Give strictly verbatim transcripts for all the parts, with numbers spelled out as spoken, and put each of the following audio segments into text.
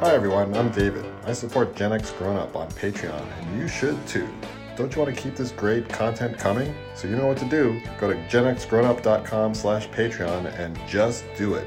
Hi everyone, I'm David. I support Gen X Grown Up on Patreon, and you should too. Don't you want to keep this great content coming? So you know what to do. Go to genxgrownup.com slash Patreon and just do it.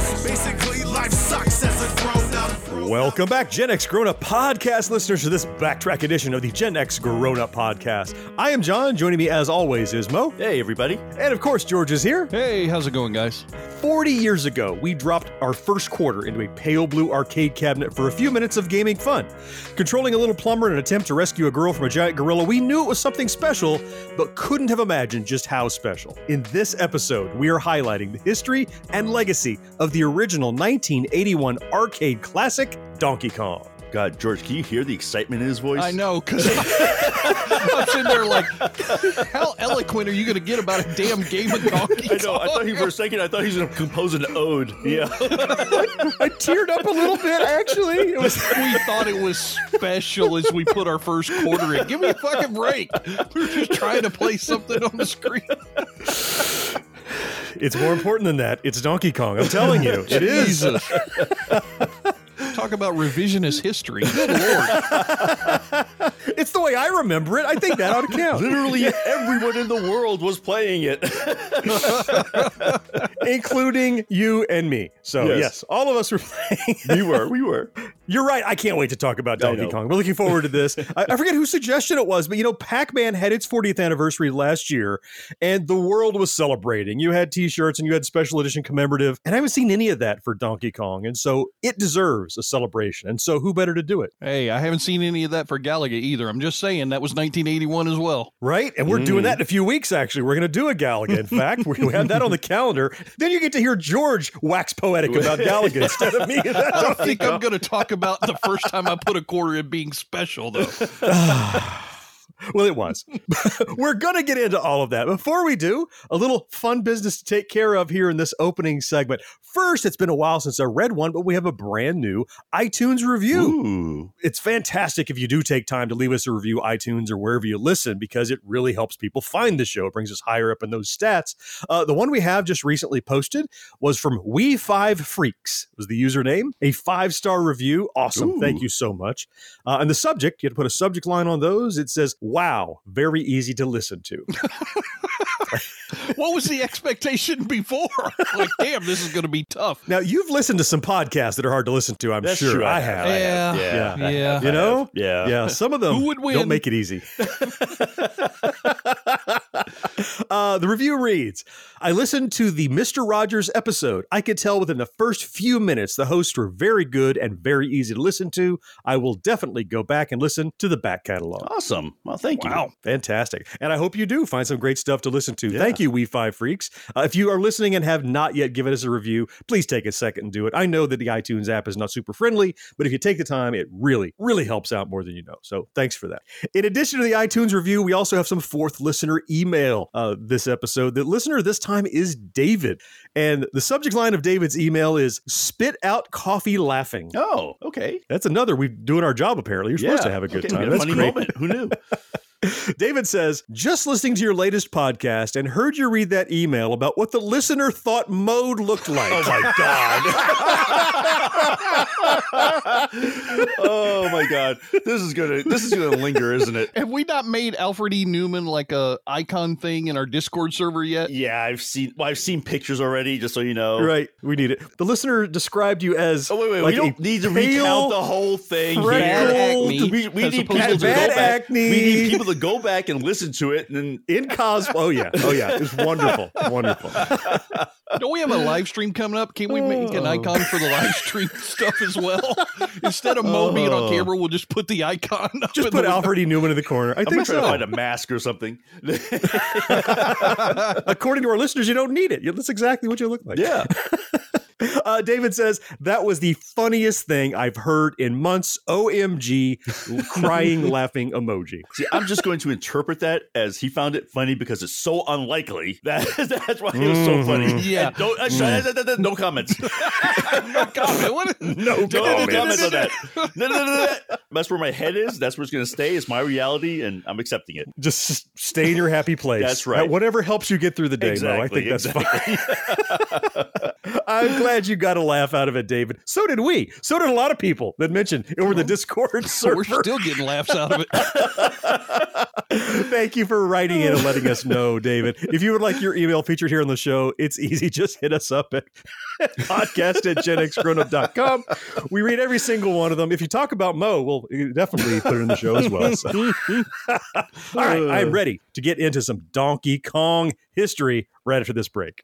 Basically, life sucks as a grown-up. Welcome back, Gen X Grown Up podcast listeners, to this backtrack edition of the Gen X Grown Up podcast. I am John. Joining me, as always, is Mo. Hey, everybody. And, of course, George is here. Hey, how's it going, guys? forty years ago, we dropped our first quarter into a pale blue arcade cabinet for a few minutes of gaming fun. Controlling a little plumber in an attempt to rescue a girl from a giant gorilla, we knew it was something special, but couldn't have imagined just how special. In this episode, we are highlighting the history and legacy of the original nineteen eighty-one arcade classic, Donkey Kong. God, George, can you hear the excitement in his voice? I know, because I'm sitting there like, how eloquent are you going to get about a damn game of Donkey Kong? I know, I thought he, for a second, I thought he was going to compose an ode. Yeah. I, I teared up a little bit, actually. It was, we thought it was special as we put our first quarter in. Give me a fucking break. We're just trying to play something on the screen. It's more important than that. It's Donkey Kong. I'm telling you. It is. Talk about revisionist history. Good Lord. It's the way I remember it. I think that ought to count. Literally everyone in the world was playing it. Including you and me. So, yes. yes, all of us were playing. We were. We were. You're right. I can't wait to talk about Donkey Kong. We're looking forward to this. I, I forget whose suggestion it was, but, you know, Pac-Man had its fortieth anniversary last year, and the world was celebrating. You had T-shirts, and you had special edition commemorative, and I haven't seen any of that for Donkey Kong, and so it deserves a celebration, and so who better to do it? Hey, I haven't seen any of that for Galaga either. I'm just saying, that was nineteen eighty-one as well. Right? And we're mm. doing that in a few weeks, actually. We're going to do a Galaga, in fact. We have that on the calendar. Then you get to hear George wax poetic about Galaga instead of me. And that I don't think I'm going to talk about the first time I put a quarter in being special, though. Well, it was. We're going to get into all of that. Before we do, a little fun business to take care of here in this opening segment. First, it's been a while since I read one, but we have a brand new iTunes review. Ooh. It's fantastic if you do take time to leave us a review, iTunes or wherever you listen, because it really helps people find the show. It brings us higher up in those stats. Uh, the one we have just recently posted was from We Five Freaks, was the username. A five-star review. Awesome. Ooh. Thank you so much. Uh, and the subject, you had to put a subject line on those. It says, "Wow, very easy to listen to." What was the expectation before? Like, damn, this is going to be tough. Now, you've listened to some podcasts that are hard to listen to, I'm That's sure. True. I have. I have. Yeah. Yeah. yeah. yeah. You know? Yeah. Yeah. Some of them Who would win? Don't make it easy. Uh, the review reads, "I listened to the Mister Rogers episode. I could tell within the first few minutes the hosts were very good and very easy to listen to. I will definitely go back and listen to the back catalog." Awesome. Well, thank you. Wow. Fantastic. And I hope you do find some great stuff to listen to. Yeah. Thank you, We Five Freaks. Uh, if you are listening and have not yet given us a review, please take a second and do it. I know that the iTunes app is not super friendly, but if you take the time, it really, really helps out more than you know. So thanks for that. In addition to the iTunes review, we also have some fourth listener email uh, this episode. The listener this time is David. And the subject line of David's email is "Spit out coffee laughing." Oh, okay. That's another. We're doing our job, apparently. You're supposed yeah. to have a good okay, time. That's a funny great. moment. Who knew? David says, "Just listening to your latest podcast and heard you read that email about what the listener thought mode looked like." Oh, my God. Oh, my God. This is going to this is gonna linger, isn't it? Have we not made Alfred E. Newman like a icon thing in our Discord server yet? Yeah, I've seen well, I've seen pictures already, just so you know. Right. We need it. The listener described you as... Oh, wait, wait. Like we don't need to recount the whole thing. Bad acne. We, we need bad, bad acne. We need people to go back and listen to it, and then in Cosmo. Oh yeah, oh yeah, it's wonderful, wonderful. Don't we have a live stream coming up? Can we make an icon for the live stream stuff as well? Instead of Mo being on camera, we'll just put the icon up. Just put Alfred E. Newman in the corner. I think so. I'm trying to find a mask or something. According to our listeners, you don't need it. That's exactly what you look like. Yeah. Uh, David says, that was the funniest thing I've heard in months. O M G, crying, laughing emoji. See, I'm just going to interpret that as he found it funny because it's so unlikely. That, that's why it was so funny. Yeah. Don't, mm. No comments. No comment. What? No comments on that. No, no, no, no. That's where my head is. That's where it's going to stay. It's my reality, and I'm accepting it. Just stay in your happy place. That's right. Whatever helps you get through the day, exactly, Mo. I think that's exactly. fine. I'm glad you got a laugh out of it, David. So did we. So did a lot of people that mentioned over the Discord server. We're still getting laughs out of it. Thank you for writing in and letting us know, David. If you would like your email featured here on the show, it's easy. Just hit us up at podcast at gen x grown up dot com. We read every single one of them. If you talk about Mo, we'll definitely put it in the show as well. So. All right, I'm ready to get into some Donkey Kong history right after this break.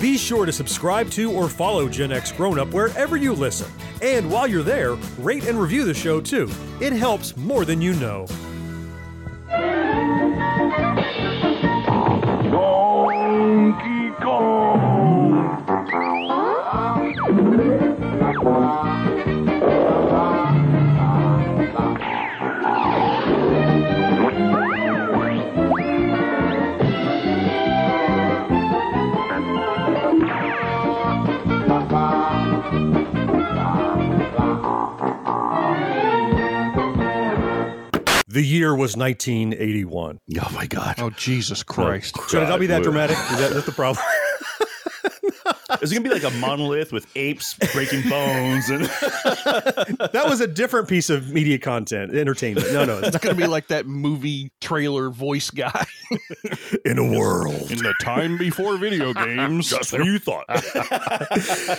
Be sure to subscribe to or follow Gen X Grown Up wherever you listen. And while you're there, rate and review the show too. It helps more than you know. Donkey Kong! The year was nineteen eighty-one. Oh, my God. Oh, Jesus Christ. Oh, should it not be that dramatic? Is that, that's the problem? Is it going to be like a monolith with apes breaking bones? And that was a different piece of media content, entertainment. No, no. It's, it's going to be like that movie trailer voice guy. In a world. In the time before video games. Just what you thought.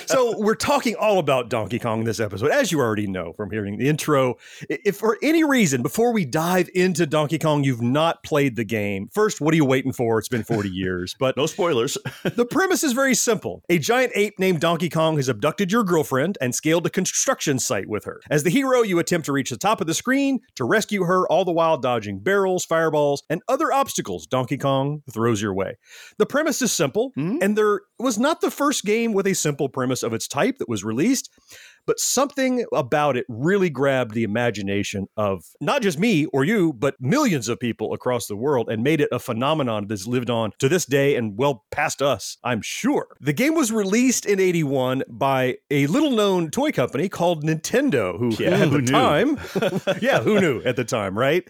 So we're talking all about Donkey Kong in this episode, as you already know from hearing the intro. If for any reason, before we dive into Donkey Kong, you've not played the game, first, what are you waiting for? It's been forty years. But no spoilers. The premise is very simple. A giant ape named Donkey Kong has abducted your girlfriend and scaled a construction site with her. As the hero, you attempt to reach the top of the screen to rescue her, all the while dodging barrels, fireballs, and other obstacles Donkey Kong throws your way. The premise is simple, mm-hmm. and there was not the first game with a simple premise of its type that was released, but something about it really grabbed the imagination of not just me or you, but millions of people across the world and made it a phenomenon that's lived on to this day and well past us, I'm sure. The game was released in eighty-one by a little-known toy company called Nintendo, who yeah, at who the knew? time, yeah, who knew at the time, right?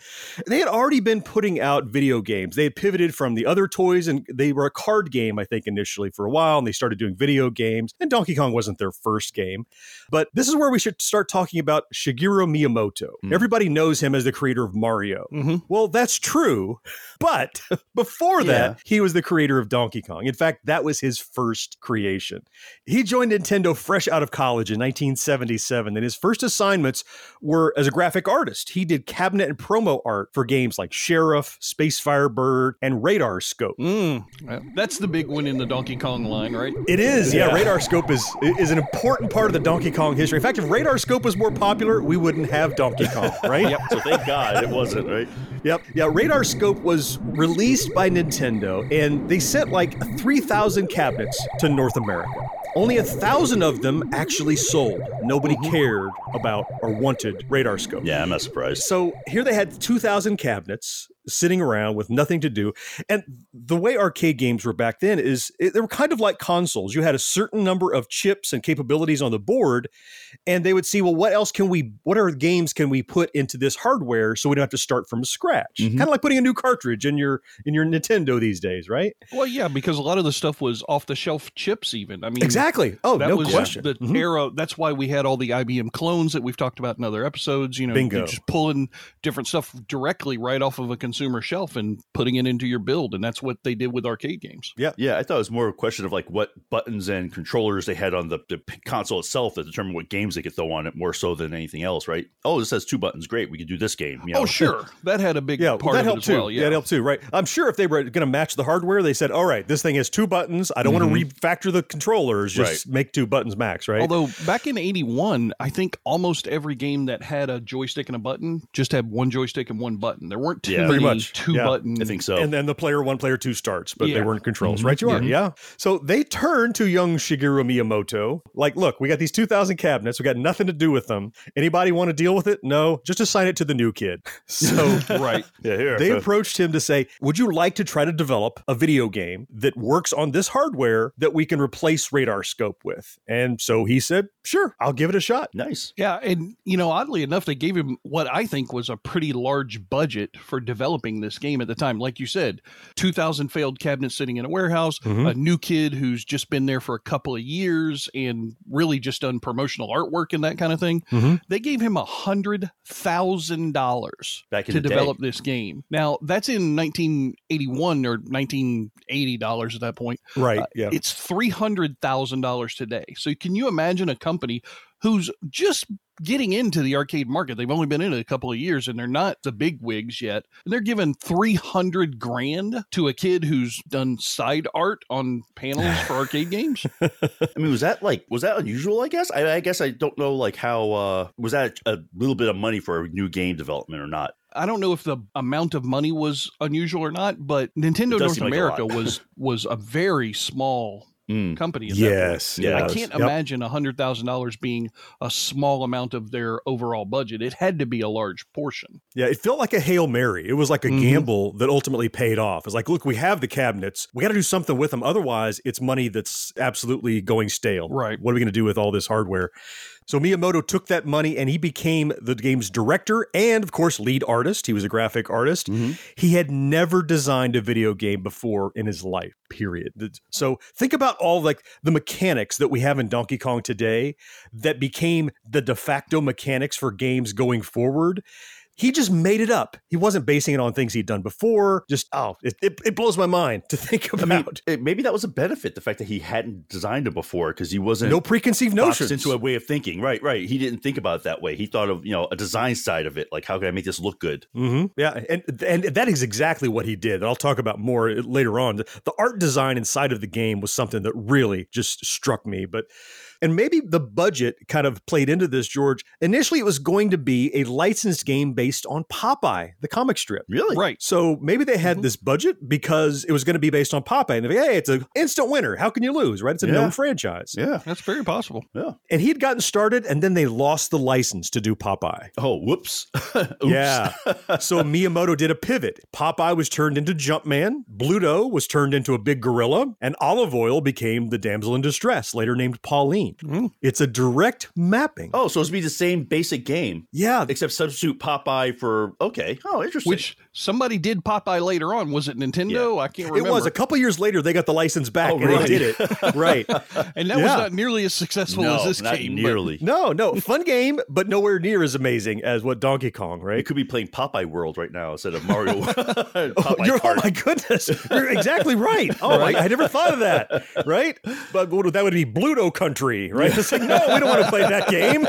They had already been putting out video games. They had pivoted from the other toys, and they were a card game, I think, initially for a while, and they started doing video games, and Donkey Kong wasn't their first game, but But this is where we should start talking about Shigeru Miyamoto. Mm. Everybody knows him as the creator of Mario. Mm-hmm. Well, that's true. But before yeah. that, he was the creator of Donkey Kong. In fact, that was his first creation. He joined Nintendo fresh out of college in nineteen seventy-seven, and his first assignments were as a graphic artist. He did cabinet and promo art for games like Sheriff, Space Firebird, and Radar Scope. Mm. That's the big one in the Donkey Kong line, right? It is. Yeah, yeah. Radar Scope is, is an important part of the Donkey Kong history. In fact, if Radar Scope was more popular, we wouldn't have Donkey Kong, right? Yep. So thank God it wasn't, right? Yep. Yeah, Radar Scope was released by Nintendo, and they sent like three thousand cabinets to North America. Only a thousand of them actually sold. Nobody cared about or wanted Radar Scope. Yeah, I'm not surprised. So here they had two thousand cabinets sitting around with nothing to do. And the way arcade games were back then is it, they were kind of like consoles. You had a certain number of chips and capabilities on the board, and they would see, well, what else can we, what are games can we put into this hardware so we don't have to start from scratch? Mm-hmm. Kind of like putting a new cartridge in your in your Nintendo these days, right? Well, yeah, because a lot of the stuff was off-the-shelf chips even. I mean, exactly. Oh, that no was question. The mm-hmm. era, that's why we had all the I B M clones that we've talked about in other episodes. You know, bingo. Just pulling different stuff directly right off of a consumer shelf and putting it into your build. And that's what they did with arcade games. Yeah. Yeah. I thought it was more a question of like what buttons and controllers they had on the, the console itself that determined what games they could throw on it more so than anything else. Right. Oh, this has two buttons. Great. We could do this game. You know? Oh, sure. That had a big yeah, part that of helped it as too. Well. Yeah. That helped too. Right. I'm sure if they were going to match the hardware, they said, all right, this thing has two buttons. I don't mm-hmm. want to refactor the controllers. Just right. make two buttons max. Right. Although back in eighty-one, I think almost every game that had a joystick and a button just had one joystick and one button. There weren't too yeah, many much. two yeah, button. I think so. And then the player one, player two starts, but yeah. they weren't controls. Mm-hmm. Right. You are. Yeah. yeah. So they turned to young Shigeru Miyamoto. Like, look, we got these two thousand cabinets. We got nothing to do with them. Anybody want to deal with it? No. Just assign it to the new kid. So right. Yeah, here. They approached him to say, would you like to try to develop a video game that works on this hardware that we can replace Radar Scope with? And so he said, sure, I'll give it a shot. Nice. Yeah. And, you know, oddly enough, they gave him what I think was a pretty large budget for developing this game at the time. Like you said, two thousand failed cabinets sitting in a warehouse, mm-hmm. a new kid who's just been there for a couple of years and really just done promotional artwork and that kind of thing. Mm-hmm. They gave him one hundred thousand dollars to develop day. this game. Now, that's in nineteen eighty-one or nineteen eighty dollars at that point. Right. Uh, yeah. It's three hundred thousand dollars today. So can you imagine a company who's just getting into the arcade market? They've only been in it a couple of years and they're not the big wigs yet. And they're giving three hundred grand to a kid who's done side art on panels for arcade games. I mean, was that like, was that unusual? I guess, I, I guess I don't know like how, uh, was that a little bit of money for a new game development or not? I don't know if the amount of money was unusual or not, but Nintendo North America like was, was a very small company. Yes, yes. I can't yep. imagine one hundred thousand dollars being a small amount of their overall budget. It had to be a large portion. Yeah, it felt like a Hail Mary. It was like a mm-hmm. gamble that ultimately paid off. It's like, look, we have the cabinets. We got to do something with them. Otherwise, it's money that's absolutely going stale. Right. What are we going to do with all this hardware? So Miyamoto took that money and he became the game's director and, of course, lead artist. He was a graphic artist. Mm-hmm. He had never designed a video game before in his life, period. So think about all like the mechanics that we have in Donkey Kong today that became the de facto mechanics for games going forward. He just made it up. He wasn't basing it on things he'd done before. Just, oh, it, it, it blows my mind to think about. I mean, it, maybe that was a benefit, the fact that he hadn't designed it before, because he wasn't... No preconceived notions. Into a way of thinking. Right, right. He didn't think about it that way. He thought of, you know, a design side of it. Like, how can I make this look good? Mm-hmm. Yeah, and and that is exactly what he did. And I'll talk about more later on. The art design inside of the game was something that really just struck me, but... And maybe the budget kind of played into this, George. Initially, it was going to be a licensed game based on Popeye, the comic strip. Really? Right. So maybe they had mm-hmm. this budget because it was going to be based on Popeye. And they're like, hey, it's an instant winner. How can you lose, right? It's a yeah. known franchise. Yeah, that's very possible. Yeah. And he'd gotten started, and then they lost the license to do Popeye. Oh, whoops. Oops. Yeah. So Miyamoto did a pivot. Popeye was turned into Jumpman. Bluto was turned into a big gorilla. And Olive Oil became the damsel in distress, later named Pauline. Mm-hmm. It's a direct mapping. Oh, so it's be the same basic game. Yeah. Except substitute Popeye for, okay. Oh, interesting. Which somebody did Popeye later on. Was it Nintendo? Yeah. I can't remember. It was. A couple years later, they got the license back oh, and right. they did it. Right. And that yeah. was not nearly as successful no, as this not game. nearly. But... No, no. Fun game, but nowhere near as amazing as what Donkey Kong, right? You could be playing Popeye World right now instead of Mario World. Oh, you're, oh, my goodness. You're exactly right. Oh, right? I, I never thought of that. Right? But that would be Bluto Country. Right? It's like, no, we don't want to play that game.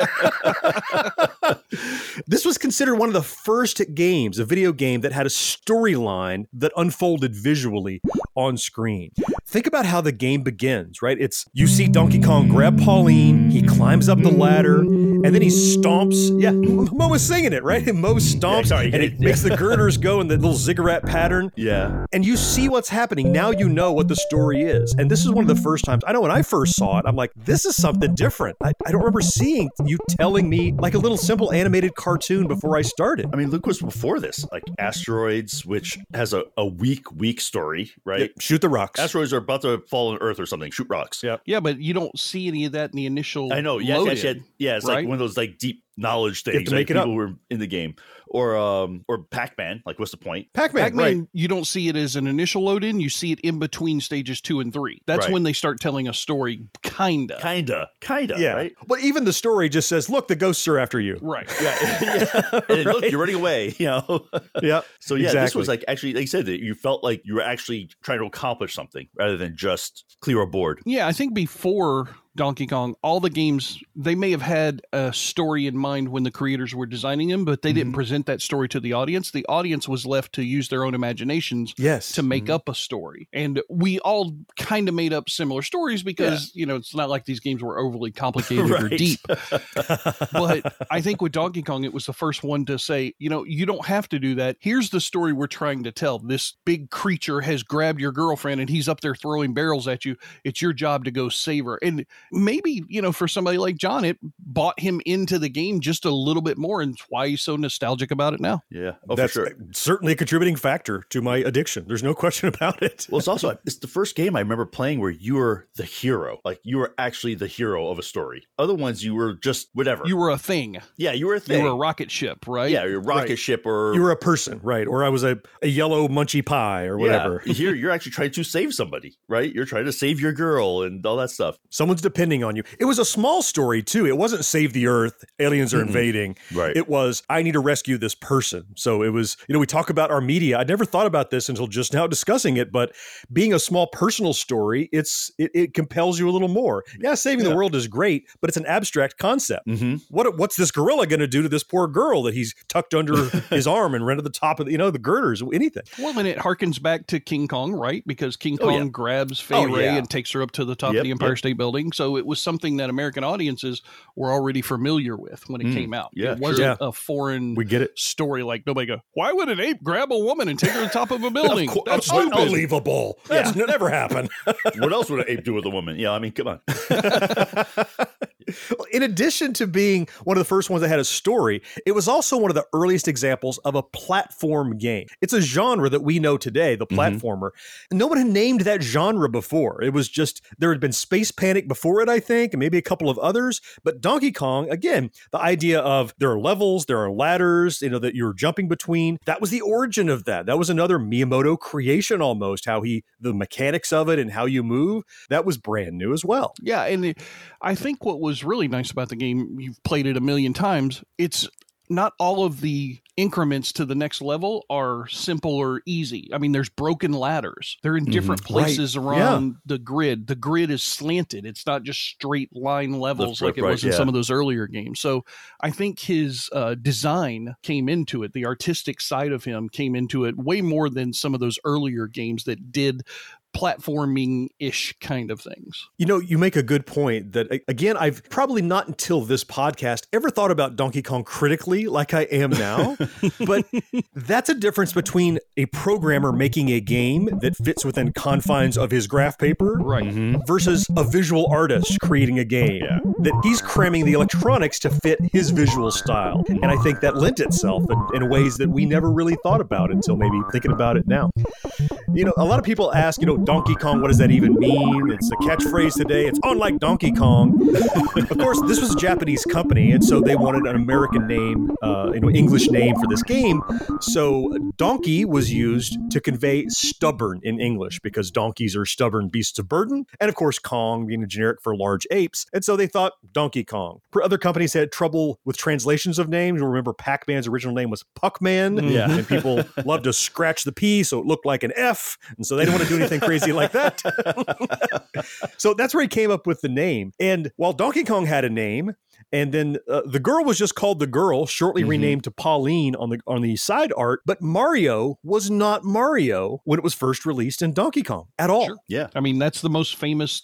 This was considered one of the first games, a video game that had a storyline that unfolded visually on screen. Think about how the game begins, right? It's you see Donkey Kong grab Pauline, he climbs up the ladder, and then he stomps. Yeah, Mo was singing it, right? And Mo stomps, yeah, sorry, and it yeah. makes the girders go in the little ziggurat pattern. Yeah. And you see what's happening. Now you know what the story is. And this is one of the first times, I know when I first saw it, I'm like, this is something different. I, I don't remember seeing you telling me like a little simple animated cartoon before I started. I mean, Luke was before this, like Asteroids, which has a, a weak, weak story, right? Yeah, shoot the rocks. Asteroids are about to fall on Earth or something. Shoot rocks. Yeah. Yeah, but you don't see any of that in the initial. I know. Yeah, yeah, yeah. It's right? Like one of those like deep knowledge things. You have to make like it people up. Who were in the game. Or um or Pac-Man, like what's the point? Pac-Man, Pac-Man right. You don't see it as an initial load in, you see it in between stages two and three. That's right. When they start telling a story, kinda. Kinda. Kinda. Yeah. Right? But even the story just says, look, the ghosts are after you. Right. Yeah. yeah. And then, right? Look, you're running away, you know. yeah. So yeah, exactly. This was like actually they said that you felt like you were actually trying to accomplish something rather than just clear a board. Yeah, I think before Donkey Kong, all the games, they may have had a story in mind when the creators were designing them, but they mm-hmm. didn't present that story to the audience. The audience was left to use their own imaginations yes. to make mm-hmm. up a story. And we all kind of made up similar stories because, yeah. you know, it's not like these games were overly complicated right. or deep. But I think with Donkey Kong, it was the first one to say, you know, you don't have to do that. Here's the story we're trying to tell. This big creature has grabbed your girlfriend and he's up there throwing barrels at you. It's your job to go save her. And maybe, you know, for somebody like John, it bought him into the game just a little bit more, and it's why he's so nostalgic about it now. Yeah, oh, that's for sure. Certainly a contributing factor to my addiction. There's no question about it. Well, it's also it's the first game I remember playing where you were the hero, like you were actually the hero of a story. Other ones, you were just whatever. You were a thing. Yeah, you were a thing. You were a rocket ship, right? Yeah, you're a rocket right. ship, or you were a person, right? Or I was a, a yellow munchy pie, or whatever. Yeah. Here, you're actually trying to save somebody, right? You're trying to save your girl and all that stuff. Someone's depending on you. It was a small story too. It wasn't save the earth, aliens are invading. Right. It was, I need to rescue this person. So it was, you know, we talk about our media. I never thought about this until just now discussing it, but being a small personal story, it's it, it compels you a little more. Yeah, saving yeah. the world is great, but it's an abstract concept. Mm-hmm. What what's this gorilla going to do to this poor girl that he's tucked under his arm and ran to the top of the, you know, the girders, anything. Well, and it harkens back to King Kong, right? Because King Kong oh, yeah. grabs Fay oh, Wray yeah. and takes her up to the top yep, of the Empire yep. State Building. So it was something that American audiences were already familiar with when it mm, came out. Yeah, it wasn't yeah. a foreign we get it. story like nobody go, why would an ape grab a woman and take her to the top of a building? of co- That's unbelievable. Yeah. That's never happened. What else would an ape do with a woman? Yeah, I mean, come on. In addition to being one of the first ones that had a story, it was also one of the earliest examples of a platform game. It's a genre that we know today, the platformer. Mm-hmm. No one had named that genre before. It was just, there had been Space Panic before it, I think, and maybe a couple of others. But Donkey Kong, again, the idea of there are levels, there are ladders, you know, that you're jumping between. That was the origin of that. That was another Miyamoto creation almost, how he, the mechanics of it and how you move, that was brand new as well. Yeah, and the, I think what was was really nice about the game, you've played it a million times, it's not all of the increments to the next level are simple or easy. I mean, there's broken ladders. They're in different mm-hmm. places right. around yeah. the grid. The grid is slanted. It's not just straight line levels flip, like it right, was in yeah. some of those earlier games. So I think his uh, design came into it. The artistic side of him came into it way more than some of those earlier games that did platforming-ish kind of things. You know, you make a good point that, again, I've probably not until this podcast ever thought about Donkey Kong critically like I am now, but that's a difference between a programmer making a game that fits within confines of his graph paper right. mm-hmm. versus a visual artist creating a game yeah. that he's cramming the electronics to fit his visual style. And I think that lent itself in, in ways that we never really thought about until maybe thinking about it now. You know, a lot of people ask, you know, Donkey Kong, what does that even mean? It's a catchphrase today. It's unlike Donkey Kong. Of course, this was a Japanese company, and so they wanted an American name, uh, you know, English name for this game. So donkey was used to convey stubborn in English because donkeys are stubborn beasts of burden. And of course, Kong being a generic for large apes. And so they thought Donkey Kong. Other companies had trouble with translations of names. You'll remember Pac-Man's original name was Puck-Man. Yeah. And people loved to scratch the P, so it looked like an F. And so they didn't want to do anything crazy like that. So that's where he came up with the name. And while Donkey Kong had a name, and then uh, the girl was just called the girl, shortly mm-hmm. renamed to Pauline on the on the side art. But Mario was not Mario when it was first released in Donkey Kong at all. Sure. Yeah. I mean, that's the most famous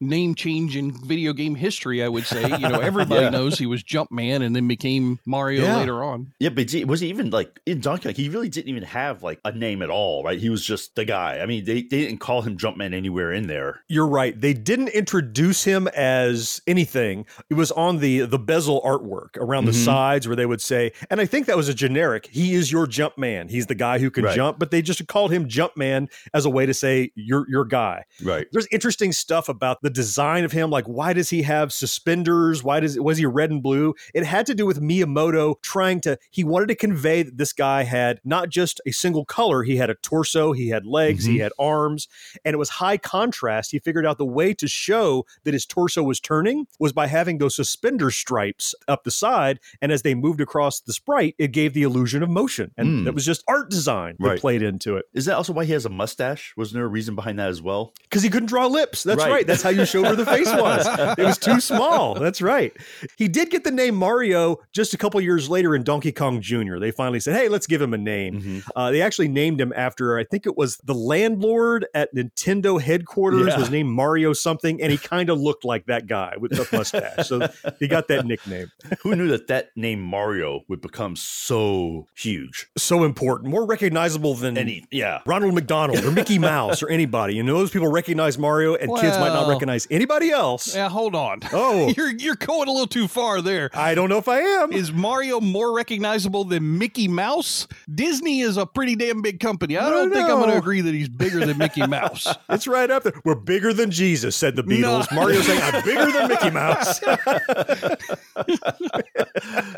name change in video game history, I would say. You know, everybody yeah. knows he was Jumpman and then became Mario yeah. later on. Yeah, but was he even like in Donkey Kong? He really didn't even have like a name at all, right? He was just the guy. I mean, they, they didn't call him Jumpman anywhere in there. You're right. They didn't introduce him as anything. It was on the the bezel artwork around the mm-hmm. sides where they would say, and I think that was a generic, he is your Jumpman. He's the guy who can right. jump, but they just called him Jumpman as a way to say, you're your guy. Right. There's interesting stuff about the design of him, like why does he have suspenders? Why does was he red and blue? It had to do with Miyamoto trying to, he wanted to convey that this guy had not just a single color. He had a torso, he had legs, mm-hmm. he had arms, and it was high contrast. He figured out the way to show that his torso was turning was by having those suspender stripes up the side. And as they moved across the sprite, it gave the illusion of motion. And mm. that was just art design that right. played into it. Is that also why he has a mustache? Was there a reason behind that as well? Because he couldn't draw lips. That's right. right. That's how you showed where the face was. It was too small. That's right. He did get the name Mario just a couple years later in Donkey Kong Junior They finally said, hey, let's give him a name. Mm-hmm. Uh, they actually named him after, I think it was the landlord at Nintendo headquarters yeah. was named Mario something. And he kind of looked like that guy with the mustache. So he got that nickname. Who knew that that name Mario would become so huge? So important. More recognizable than Any, yeah. Ronald McDonald or Mickey Mouse or anybody. You know, those people recognize Mario and well, kids might not recognize anybody else. Yeah, hold on. Oh. You're, you're going a little too far there. I don't know if I am. Is Mario more recognizable than Mickey Mouse? Disney is a pretty damn big company. I no, don't no. think I'm going to agree that he's bigger than Mickey Mouse. It's right up there. We're bigger than Jesus, said the Beatles. No. Mario's like, I'm bigger than Mickey Mouse.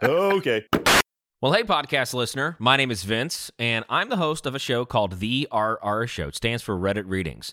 Okay. Well, hey, podcast listener. My name is Vince, and I'm the host of a show called The R R Show. It stands for Reddit Readings.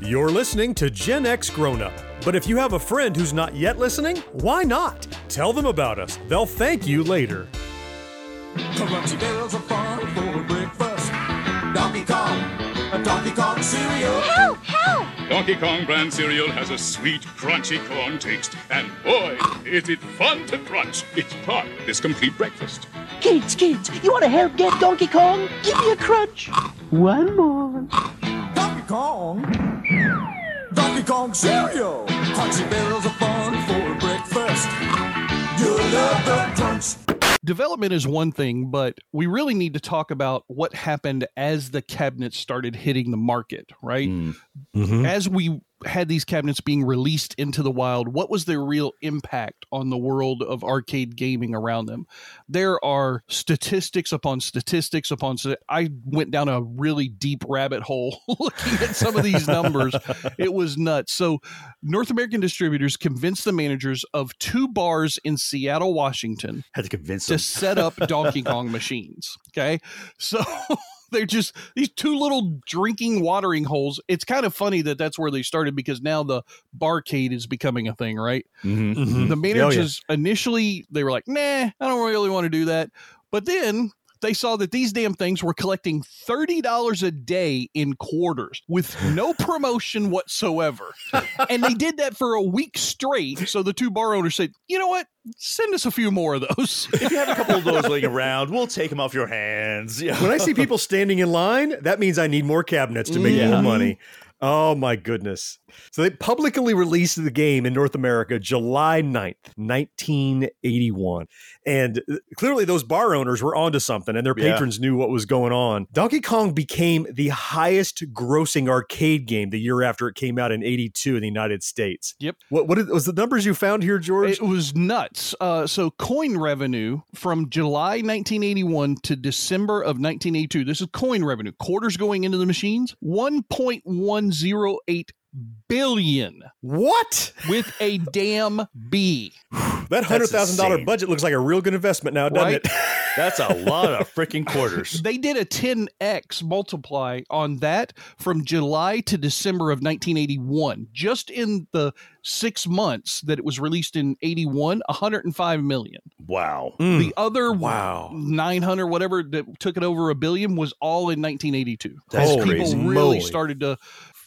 You're listening to Gen X Grown Up. But if you have a friend who's not yet listening, why not? Tell them about us. They'll thank you later. Crunchy Bells are fun for breakfast. Donkey Kong, a Donkey Kong cereal. Help, help! Donkey Kong brand cereal has a sweet, crunchy corn taste. And boy, is it fun to crunch. It's part of this complete breakfast. Kids, kids, you want to help get Donkey Kong? Give me a crunch. One more. Donkey Kong? Donkey Kong cereal. Crunchy Bells are fun for breakfast. You love the crunch. Development is one thing, but we really need to talk about what happened as the cabinets started hitting the market, right? Mm-hmm. As we had these cabinets being released into the wild, what was their real impact on the world of arcade gaming around them? There are statistics upon statistics upon st- I went down a really deep rabbit hole looking at some of these numbers. It was nuts. So North American distributors convinced the managers of two bars in Seattle, Washington, had to convince them to set up Donkey Kong machines. Okay. So they're just these two little drinking watering holes. It's kind of funny that that's where they started, because now the barcade is becoming a thing, right? Mm-hmm. Mm-hmm. The managers oh, yeah. initially, they were like, nah, I don't really want to do that. But then they saw that these damn things were collecting thirty dollars a day in quarters with no promotion whatsoever. And they did that for a week straight. So the two bar owners said, you know what? Send us a few more of those. If you have a couple of those laying around, we'll take them off your hands. Yeah. When I see people standing in line, that means I need more cabinets to make yeah. more money. Oh, my goodness. So they publicly released the game in North America July ninth, nineteen eighty-one. And clearly those bar owners were onto something, and their patrons yeah. knew what was going on. Donkey Kong became the highest grossing arcade game the year after it came out in eighty-two in the United States. Yep. What, what was the numbers you found here, George? It was nuts. Uh, so coin revenue from July nineteen eighty-one to December of nineteen eighty-two. This is coin revenue. Quarters going into the machines. one point one zero eight billion. What? With a damn B. That one hundred thousand dollars budget looks like a real good investment now, doesn't right? it? That's a lot of freaking quarters. They did a ten X multiply on that from July to December of nineteen eighty-one. Just in the six months that it was released in eighty-one, one hundred five million. Wow. Mm. The other wow. nine hundred, whatever, that took it over a billion was all in nineteen eighty-two. That's People crazy. People really moly. started to...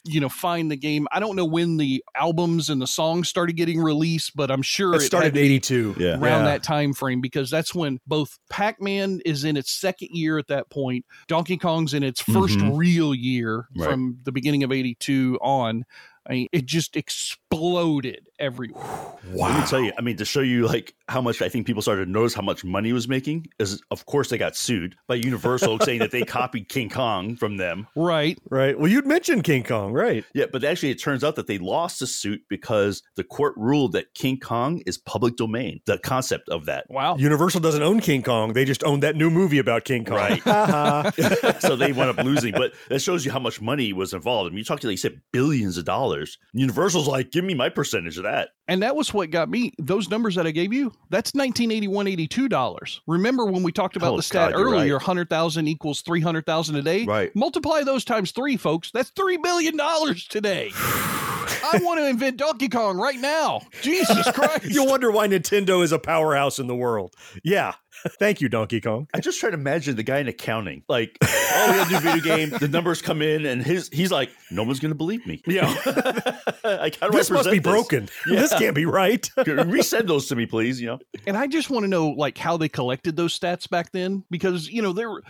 you know, find the game. I don't know when the albums and the songs started getting released, but I'm sure it, it started in eighty-two yeah. around yeah. that time frame, because that's when both Pac-Man is in its second year at that point. Donkey Kong's in its first mm-hmm. real year right. from the beginning of eighty-two on. I mean, it just exploded everywhere. Wow. Let me tell you, I mean, to show you like how much I think people started to notice how much money it was making is, of course, they got sued by Universal saying that they copied King Kong from them. Right. Right. Well, you'd mentioned King Kong, right? Yeah. But actually, it turns out that they lost the suit because the court ruled that King Kong is public domain, the concept of that. Wow. Universal doesn't own King Kong. They just own that new movie about King Kong. Right. So they wound up losing. But that shows you how much money was involved. I mean, you talked to, like you said, billions of dollars. Universal's like, give me my percentage of that. And that was what got me. Those numbers that I gave you, that's nineteen eighty-one, eighty-two dollars. Remember when we talked about oh, the stat God, earlier, right. one hundred thousand equals three hundred thousand a day? Right. Multiply those times three, folks. That's three billion dollars today. I want to invent Donkey Kong right now. Jesus Christ. You wonder why Nintendo is a powerhouse in the world. Yeah. Thank you, Donkey Kong. I just try to imagine the guy in accounting. Like, oh, we have a new video game. The numbers come in, and his he's like, no one's going to believe me. Yeah. Like, how do this I must be this? broken. Yeah. This can't be right. Resend those to me, please. You know. And I just want to know, like, how they collected those stats back then, because you know there were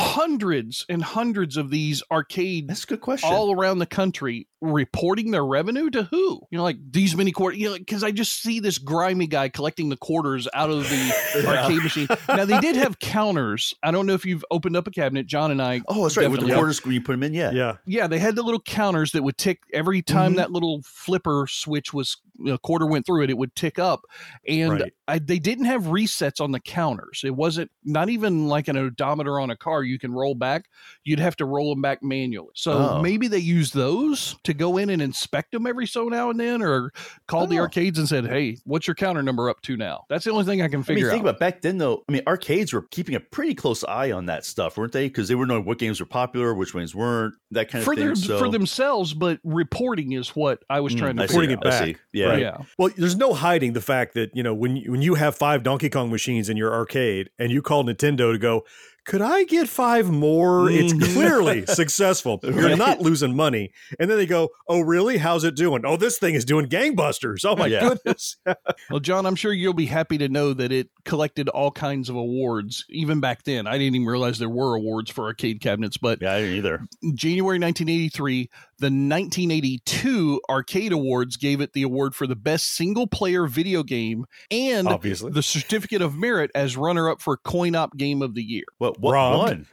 hundreds and hundreds of these arcades. That's a good question. All around the country, reporting their revenue to who? You know, like these many quarters. You know, because I just see this grimy guy collecting the quarters out of the yeah. arcade machine. Now they did have counters. I don't know if you've opened up a cabinet, John and I. Oh, that's right. With the quarter screen, you put them in. Yeah, yeah, yeah. They had the little counters that would tick every time mm-hmm. that little flipper switch was a quarter went through it. It would tick up, and right. I, they didn't have resets on the counters. It wasn't not even like an odometer on a car. You can roll back. You'd have to roll them back manually. So oh. maybe they used those to go in and inspect them every so now and then, or called oh. the arcades and said, "Hey, what's your counter number up to now?" That's the only thing I can figure I mean, think out. About back then, though. I mean, arcades were keeping a pretty close eye on that stuff, weren't they? Because they were knowing what games were popular, which ones weren't, that kind of for thing. Their, so. For themselves, but reporting is what I was trying mm, to reporting it back. Yeah. Right? yeah. Well, there's no hiding the fact that, you know, when you, when you have five Donkey Kong machines in your arcade and you call Nintendo to go, could I get five more? Mm. It's clearly successful. You're right. not losing money. And then they go, oh, really? How's it doing? Oh, this thing is doing gangbusters. Oh, my yeah. goodness. Well, John, I'm sure you'll be happy to know that it collected all kinds of awards, even back then. I didn't even realize there were awards for arcade cabinets. But yeah, I didn't either. January nineteen eighty-three, the nineteen eighty-two Arcade Awards gave it the award for the best single-player video game and Obviously. the Certificate of Merit as runner-up for coin-op game of the year. Well, What Wrong. One?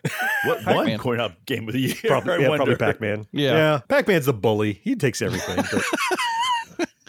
What one coin-op game of the year? Probably, yeah, probably Pac-Man. Yeah. yeah. Pac-Man's the bully. He takes everything. But.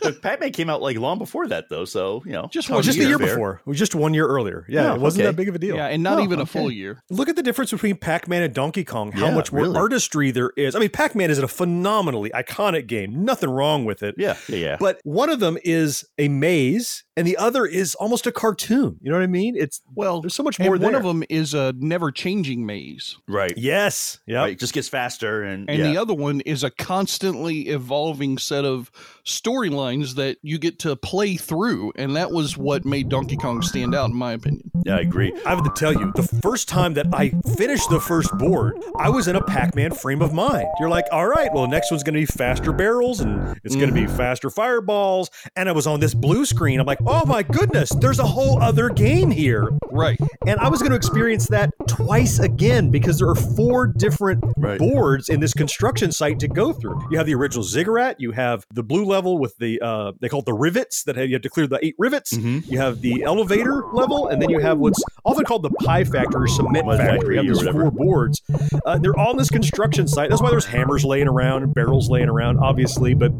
But Pac-Man came out like long before that, though. So, you know, just, one oh, just year the year fair. before. It was just one year earlier. Yeah. yeah it wasn't okay. that big of a deal. Yeah. And not no, even a okay. full year. Look at the difference between Pac-Man and Donkey Kong, how yeah, much more really. artistry there is. I mean, Pac-Man is a phenomenally iconic game. Nothing wrong with it. Yeah. Yeah. yeah. But one of them is a maze. And the other is almost a cartoon. You know what I mean? It's well, there's so much more. And one there. of them is a never changing maze. Right. Yes. Yeah. Right. It just gets faster. And, and yeah. the other one is a constantly evolving set of storylines that you get to play through. And that was what made Donkey Kong stand out, in my opinion. Yeah, I agree. I have to tell you, the first time that I finished the first board, I was in a Pac-Man frame of mind. You're like, all right, well, the next one's going to be faster barrels and it's mm. going to be faster fireballs. And I was on this blue screen. I'm like, oh my goodness, there's a whole other game here. Right. And I was going to experience that twice again because there are four different right. boards in this construction site to go through. You have the original ziggurat. You have the blue level with the, uh, they call it the rivets that have, you have to clear the eight rivets. Mm-hmm. You have the elevator level. And then you have what's often called the pie factory or cement Mud factory. factory. You have these four boards. Uh, they're all in this construction site. That's why there's hammers laying around and barrels laying around, obviously. But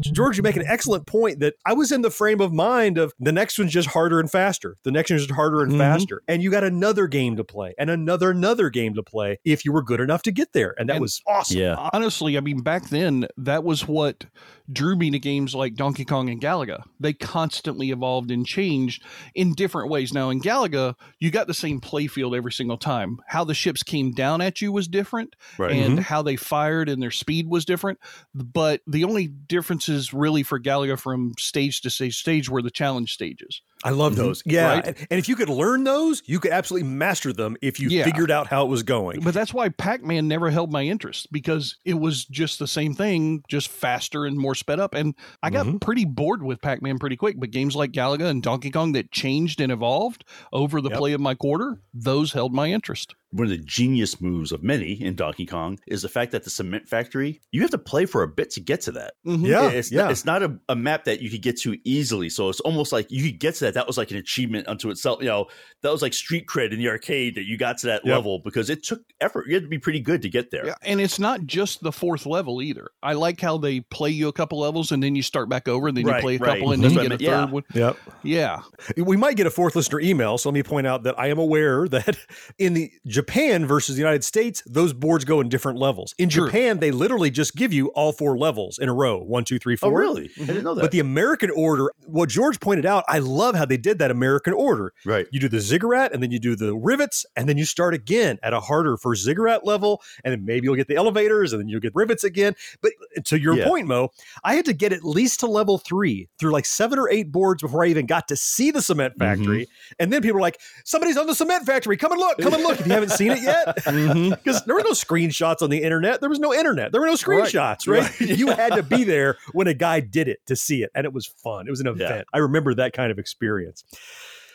George, you make an excellent point that I was in the frame of mind of the next one's just harder and faster. The next one's just harder and mm-hmm. faster. And you got another game to play and another, another game to play if you were good enough to get there. And that and, was awesome. Yeah. Honestly, I mean, back then, that was what drew me to games like Donkey Kong and Galaga. They constantly evolved and changed in different ways. Now in Galaga, you got the same play field every single time. How the ships came down at you was different, right. and mm-hmm. how they fired and their speed was different. But the only differences really for Galaga from stage to stage, stage were the challenge stages. I love mm-hmm. those. Yeah. Right? And if you could learn those, you could absolutely master them if you yeah. figured out how it was going. But that's why Pac-Man never held my interest, because it was just the same thing, just faster and more sped up. And I got mm-hmm. pretty bored with Pac-Man pretty quick, but games like Galaga and Donkey Kong that changed and evolved over the yep. play of my quarter, those held my interest. One of the genius moves of many in Donkey Kong is the fact that the cement factory, you have to play for a bit to get to that. Mm-hmm. Yeah, it's, yeah. Not, it's not a, a map that you could get to easily. So it's almost like you could get to that. That was like an achievement unto itself. You know, that was like street cred in the arcade that you got to that yep. level, because it took effort. You had to be pretty good to get there. Yeah. And it's not just the fourth level either. I like how they play you a couple levels and then you start back over and then right, you play a right. couple and then you get a third yeah. one. Yep. Yeah. We might get a fourth listener email. So let me point out that I am aware that in the Japan versus the United States, those boards go in different levels. In True. Japan, they literally just give you all four levels in a row. One, two, three, four. Oh, really? Mm-hmm. I didn't know that. But the American order, what George pointed out, I love how they did that American order. Right. You do the ziggurat, and then you do the rivets, and then you start again at a harder first ziggurat level, and then maybe you'll get the elevators, and then you'll get rivets again. But to your yeah. point, Mo, I had to get at least to level three through like seven or eight boards before I even got to see the cement factory. Mm-hmm. And then people were like, somebody's on the cement factory. Come and look. Come and look. If you haven't seen it yet, because mm-hmm. there were no screenshots on the internet. There was no internet. There were no screenshots, right? right? right. You yeah. had to be there when a guy did it to see it, and it was fun. It was an event. Yeah. I remember that kind of experience.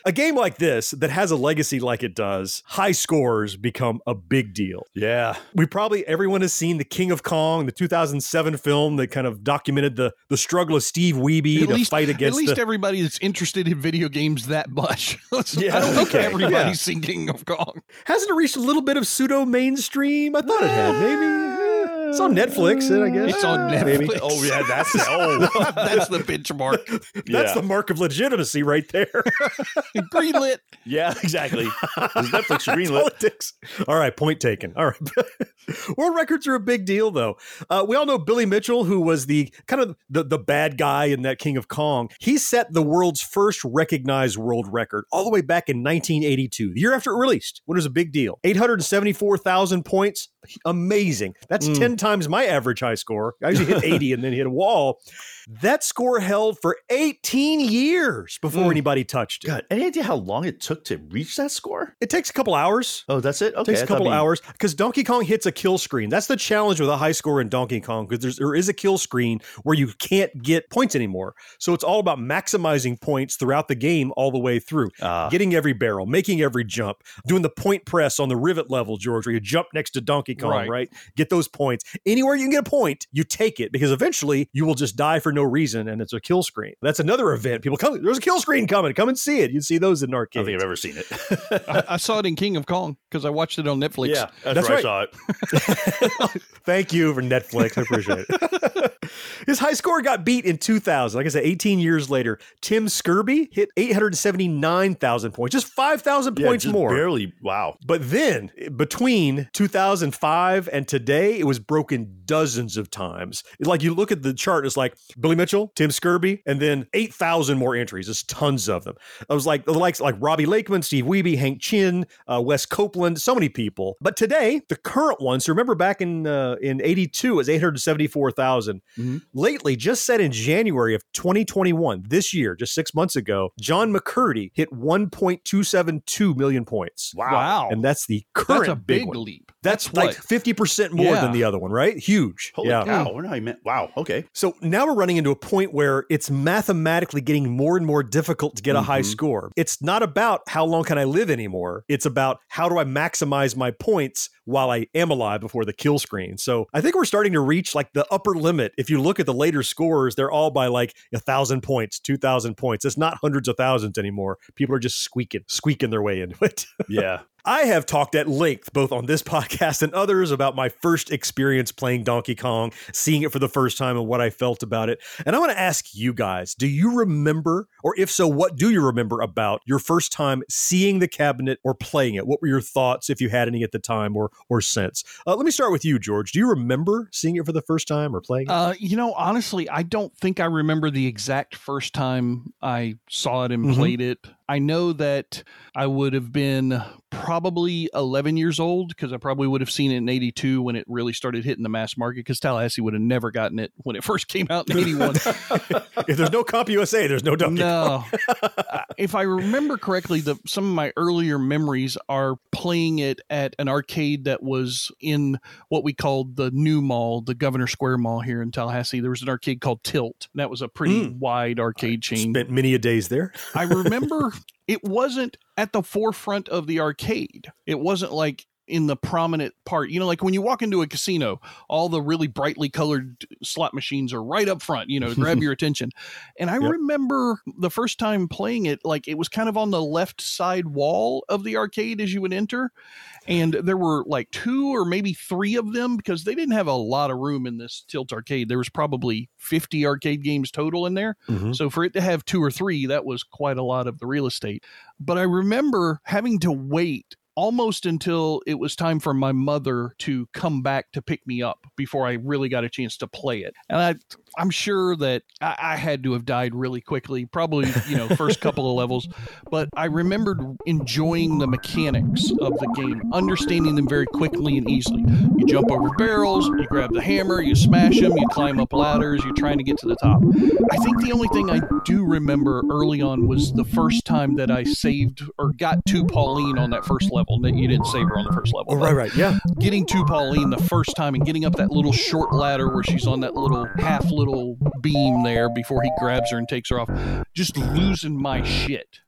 A game like this that has a legacy like it does, high scores become a big deal. Yeah. We probably, everyone has seen the King of Kong, the two thousand seven film that kind of documented the, the struggle of Steve Wiebe at to least, fight against. At least the, everybody that's interested in video games that much. yeah, I don't think okay, everybody's yeah. seen King of Kong. Hasn't it reached a little bit of pseudo-mainstream? I thought it had, maybe. It's on Netflix, I guess. It's on Netflix. Maybe. Oh, yeah, that's the, oh. that's the benchmark. That's yeah. the mark of legitimacy right there. Greenlit. Yeah, exactly. It's Netflix greenlit. Politics. All right, point taken. All right. World records are a big deal, though. Uh, we all know Billy Mitchell, who was the kind of the, the bad guy in that King of Kong. He set the world's first recognized world record all the way back in nineteen eighty-two, the year after it released, when it was a big deal. eight hundred seventy-four thousand points. Amazing. That's mm. ten times my average high score. I usually hit eighty and then hit a wall. That score held for eighteen years before mm. anybody touched it. God, any idea how long it took to reach that score? It takes a couple hours. Oh, that's it? Okay. It takes a couple I mean... hours because Donkey Kong hits a kill screen. That's the challenge with a high score in Donkey Kong, because there is a kill screen where you can't get points anymore. So it's all about maximizing points throughout the game all the way through. Uh, Getting every barrel, making every jump, doing the point press on the rivet level, George, where you jump next to Donkey Kong, right. right? Get those points. Anywhere you can get a point, you take it, because eventually you will just die for no reason, and it's a kill screen. That's another event. People come, there's a kill screen coming. Come and see it. You'd see those in arcades. I don't think I've ever seen it. I, I saw it in King of Kong because I watched it on Netflix. Yeah, that's, that's right. I saw it. Thank you for Netflix. I appreciate it. His high score got beat in two thousand. Like I said, eighteen years later, Tim Sczerby hit eight hundred seventy-nine thousand points, just five thousand yeah, points just more. Barely. Wow. But then between two thousand five and today, it was broken dozens of times. Like you look at the chart, it's like Billy Mitchell, Tim Sczerby, and then eight thousand more entries. There's tons of them. I was like, the likes like Robbie Lakeman, Steve Wiebe, Hank Chin, uh, Wes Copeland, so many people. But today, the current ones, so remember back in uh, in eighty-two, it was eight hundred seventy-four thousand. Mm-hmm. Lately, just said in January of twenty twenty-one, this year, just six months ago, John McCurdy hit one point two seven two million points. Wow. wow. And that's the current that's a big, big one. leap. That's, that's like fifty percent more yeah. than the other one, right? Huge. Holy yeah. cow. We're not even, wow. Okay. So now we're running into a point where it's mathematically getting more and more difficult to get mm-hmm. a high score. It's not about how long can I live anymore. It's about how do I maximize my points while I am alive before the kill screen. So I think we're starting to reach like the upper limit. If you look at the later scores, they're all by like a thousand points, two thousand points. It's not hundreds of thousands anymore. People are just squeaking, squeaking their way into it. Yeah. I have talked at length, both on this podcast and others, about my first experience playing Donkey Kong, seeing it for the first time, and what I felt about it. And I want to ask you guys, do you remember, or if so, what do you remember about your first time seeing the cabinet or playing it? What were your thoughts, if you had any at the time or or since? Uh, let me start with you, George. Do you remember seeing it for the first time or playing it? Uh, you know, honestly, I don't think I remember the exact first time I saw it and mm-hmm. played it. I know that I would have been probably eleven years old, because I probably would have seen it in eighty-two when it really started hitting the mass market, because Tallahassee would have never gotten it when it first came out in eighty-one. If there's no Comp U S A, there's no Donkey Kong. No. If I remember correctly, the, some of my earlier memories are playing it at an arcade that was in what we called the new mall, the Governor Square Mall here in Tallahassee. There was an arcade called Tilt. And that was a pretty mm. wide arcade I chain. Spent many a days there. I remember... It wasn't at the forefront of the arcade. It wasn't like in the prominent part. You know, like when you walk into a casino, all the really brightly colored slot machines are right up front, you know, grab your attention. And I yep. remember the first time playing it, like it was kind of on the left side wall of the arcade as you would enter. And there were like two or maybe three of them, because they didn't have a lot of room in this Tilt arcade. There was probably fifty arcade games total in there. Mm-hmm. So for it to have two or three, that was quite a lot of the real estate. But I remember having to wait almost until it was time for my mother to come back to pick me up before I really got a chance to play it. And I, I'm sure that I, I had to have died really quickly, probably, you know, first couple of levels. But I remembered enjoying the mechanics of the game, understanding them very quickly and easily. You jump over barrels, you grab the hammer, you smash them, you climb up ladders, you're trying to get to the top. I think the only thing I do remember early on was the first time that I saved or got to Pauline on that first level. That you didn't save her on the first level. Oh, right, right, yeah. Getting to Pauline the first time and getting up that little short ladder where she's on that little half little beam there before he grabs her and takes her off. Just losing my shit.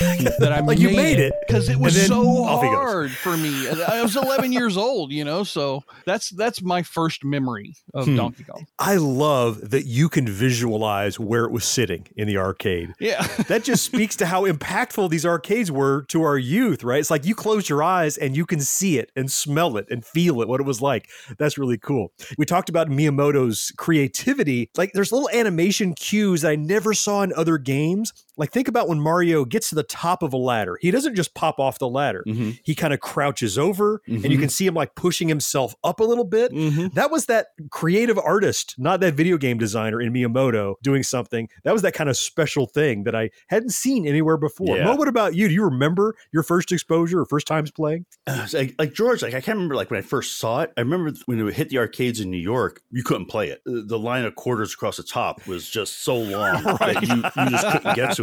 That I like made you made it because it was so hard for me. I was eleven years old, you know, so that's that's my first memory of hmm. Donkey Kong. I love that you can visualize where it was sitting in the arcade. Yeah, that just speaks to how impactful these arcades were to our youth, right? It's like you close your eyes and you can see it and smell it and feel it, what it was like. That's really cool. We talked about Miyamoto's creativity. Like there's little animation cues that I never saw in other games. Like think about when Mario gets to the top of a ladder. He doesn't just pop off the ladder. Mm-hmm. He kind of crouches over mm-hmm. and you can see him like pushing himself up a little bit. Mm-hmm. That was that creative artist, not that video game designer in Miyamoto doing something. That was that kind of special thing that I hadn't seen anywhere before. Yeah. Mo, what about you? Do you remember your first exposure or first times playing? Uh, so I, like George, like I can't remember like when I first saw it. I remember when it hit the arcades in New York, you couldn't play it. The line of quarters across the top was just so long right. that you, you just couldn't get to it.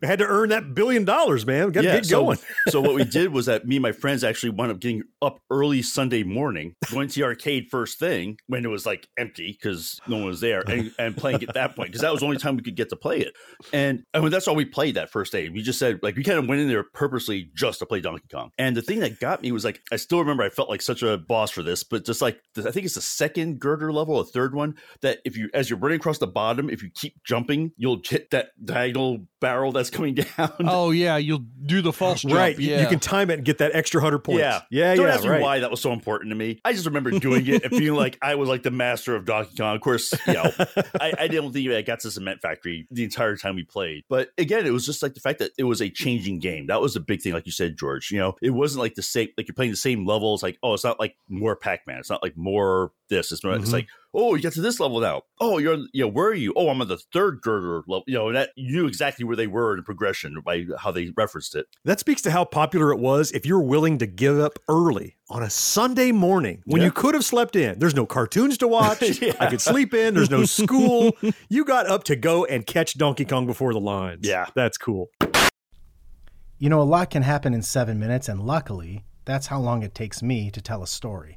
We had to earn that billion dollars, man. We got yeah, to get so, going. So what we did was that me and my friends actually wound up getting up early Sunday morning, going to the arcade first thing when it was like empty because no one was there and, and playing at that point because that was the only time we could get to play it. And I mean, that's all we played that first day. We just said like we kind of went in there purposely just to play Donkey Kong. And the thing that got me was like, I still remember I felt like such a boss for this, but just like I think it's the second girder level, a third one that if you, as you're running across the bottom, if you keep jumping, you'll hit that diagonal barrel that's coming down. Oh yeah, you'll do the false jump. Right, yeah. You can time it and get that extra hundred points. Yeah, yeah, Don't yeah. Don't ask me right. why that was so important to me. I just remember doing it and feeling like I was like the master of Donkey Kong. Of course, you know, I, I didn't think I got to Cement Factory the entire time we played. But again, it was just like the fact that it was a changing game. That was the big thing, like you said, George. You know, it wasn't like the same. Like you're playing the same levels. Like oh, it's not like more Pac-Man. It's not like more this. It's not. Mm-hmm. It's like. Oh, you got to this level now. Oh, you're, you know, where are you? Oh, I'm on the third girder level. You know, that you knew exactly where they were in progression by how they referenced it. That speaks to how popular it was. If you're willing to give up early on a Sunday morning when yeah. you could have slept in, there's no cartoons to watch. yeah. I could sleep in. There's no school. You got up to go and catch Donkey Kong before the lines. Yeah, that's cool. You know, a lot can happen in seven minutes. And luckily, that's how long it takes me to tell a story.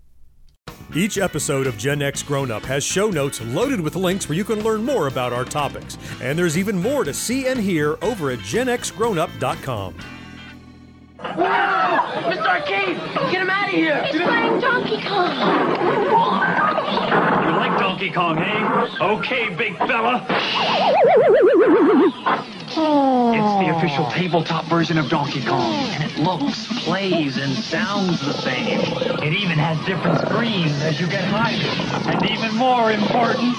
Each episode of Gen X Grown Up has show notes loaded with links where you can learn more about our topics. And there's even more to see and hear over at gen x grown up dot com. Wow! Mister Arcade, get him out of here! He's playing Donkey Kong! You like Donkey Kong, eh? Okay, big fella! It's the official tabletop version of Donkey Kong, and it looks, plays, and sounds the same. It even has different screens as you get higher, and even more important,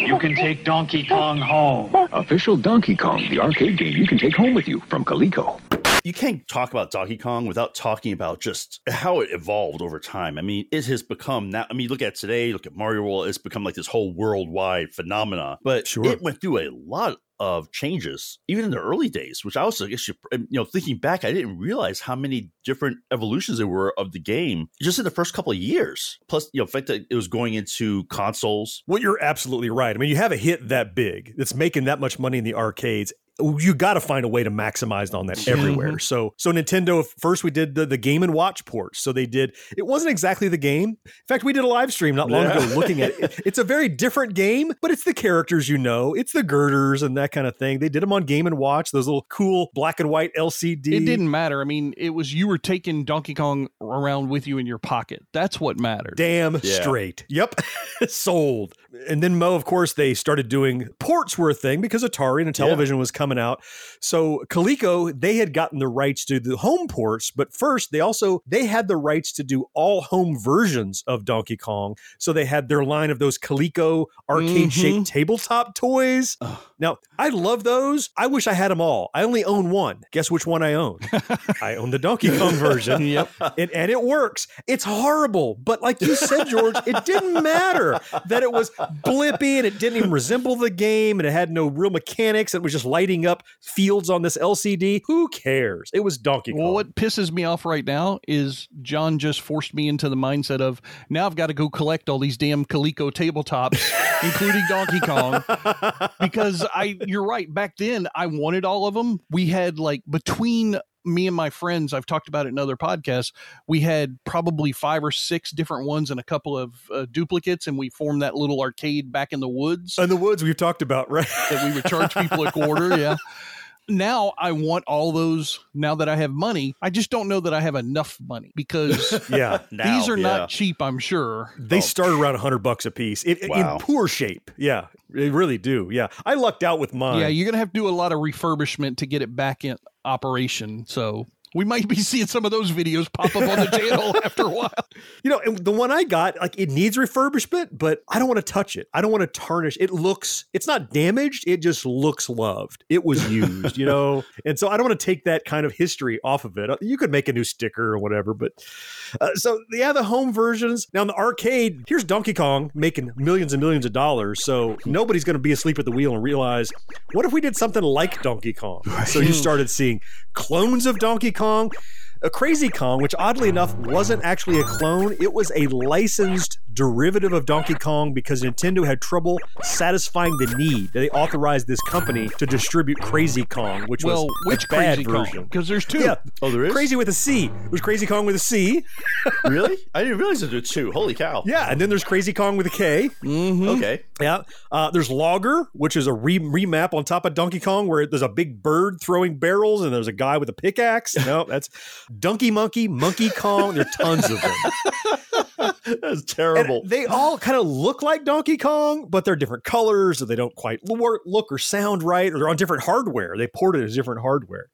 you can take Donkey Kong home. Official Donkey Kong, the arcade game you can take home with you from Coleco. You can't talk about Donkey Kong without talking about just how it evolved over time. I mean, it has become now. I mean, look at today, look at Mario World. It's become like this whole worldwide phenomena, but sure, it went through a lot of changes, even in the early days, which I also, guess, you know, thinking back, I didn't realize how many different evolutions there were of the game just in the first couple of years. Plus, you know, the fact that it was going into consoles. Well, you're absolutely right. I mean, you have a hit that big that's making that much money in the arcades. You got to find a way to maximize on that everywhere. So, so Nintendo, first we did the, the Game and Watch port. So they did, it wasn't exactly the game. In fact, we did a live stream not long yeah. ago looking at it. It's a very different game, but it's the characters, you know, it's the girders and that kind of thing. They did them on Game and Watch, those little cool black and white L C D. It didn't matter. I mean, it was, you were taking Donkey Kong around with you in your pocket. That's what mattered. Damn yeah. straight. Yep. Sold. And then Mo, of course, they started doing ports were a thing because Atari and television yeah. was coming out. So Coleco, they had gotten the rights to the home ports, but first they also, they had the rights to do all home versions of Donkey Kong. So they had their line of those Coleco arcade shaped mm-hmm. tabletop toys. Ugh. Now, I love those. I wish I had them all. I only own one. Guess which one I own? I own the Donkey Kong version. Yep. And, and it works. It's horrible. But like you said, George, it didn't matter that it was blippy and it didn't even resemble the game and it had no real mechanics. It was just lighting up fields on this L C D. Who cares? It was Donkey Kong. Well, what pisses me off right now is John just forced me into the mindset of now I've got to go collect all these damn Coleco tabletops, including Donkey Kong, because I, you're right. Back then I wanted all of them. We had like between me and my friends, I've talked about it in other podcasts, we had probably five or six different ones and a couple of uh, duplicates, and we formed that little arcade back in the woods. In the woods we've talked about, right? That we would charge people a quarter, yeah. Now I want all those, now that I have money. I just don't know that I have enough money because yeah, now, these are yeah. not cheap, I'm sure. They oh. start around one hundred bucks a piece it, wow. in poor shape. Yeah, they really do. Yeah, I lucked out with mine. Yeah, you're going to have to do a lot of refurbishment to get it back in operation. So we might be seeing some of those videos pop up on the channel after a while. You know, and the one I got, like, it needs refurbishment, but I don't want to touch it. I don't want to tarnish. It looks, it's not damaged. It just looks loved. It was used, you know? And so I don't want to take that kind of history off of it. You could make a new sticker or whatever, but uh, so yeah, the home versions. Now in the arcade, here's Donkey Kong making millions and millions of dollars. So nobody's going to be asleep at the wheel and realize, what if we did something like Donkey Kong? So you started seeing clones of Donkey Kong. Kong, a Crazy Kong, which oddly enough wasn't actually a clone. It was a licensed derivative of Donkey Kong because Nintendo had trouble satisfying the need. They authorized this company to distribute Crazy Kong, which well, was which a bad Crazy version. Because there's two. Yeah. Oh, there is? Crazy with a C. There's Crazy Kong with a C. Really? I didn't realize there were two. Holy cow. Yeah, and then there's Crazy Kong with a K. Mm-hmm. Okay. Yeah. Uh, there's Logger, which is a re- remap on top of Donkey Kong where there's a big bird throwing barrels and there's a guy with a pickaxe. No, that's Donkey Monkey, Monkey Kong. There are tons of them. That's terrible. And they all kind of look like Donkey Kong, but they're different colors, or they don't quite look or sound right, or they're on different hardware. They ported as different hardware.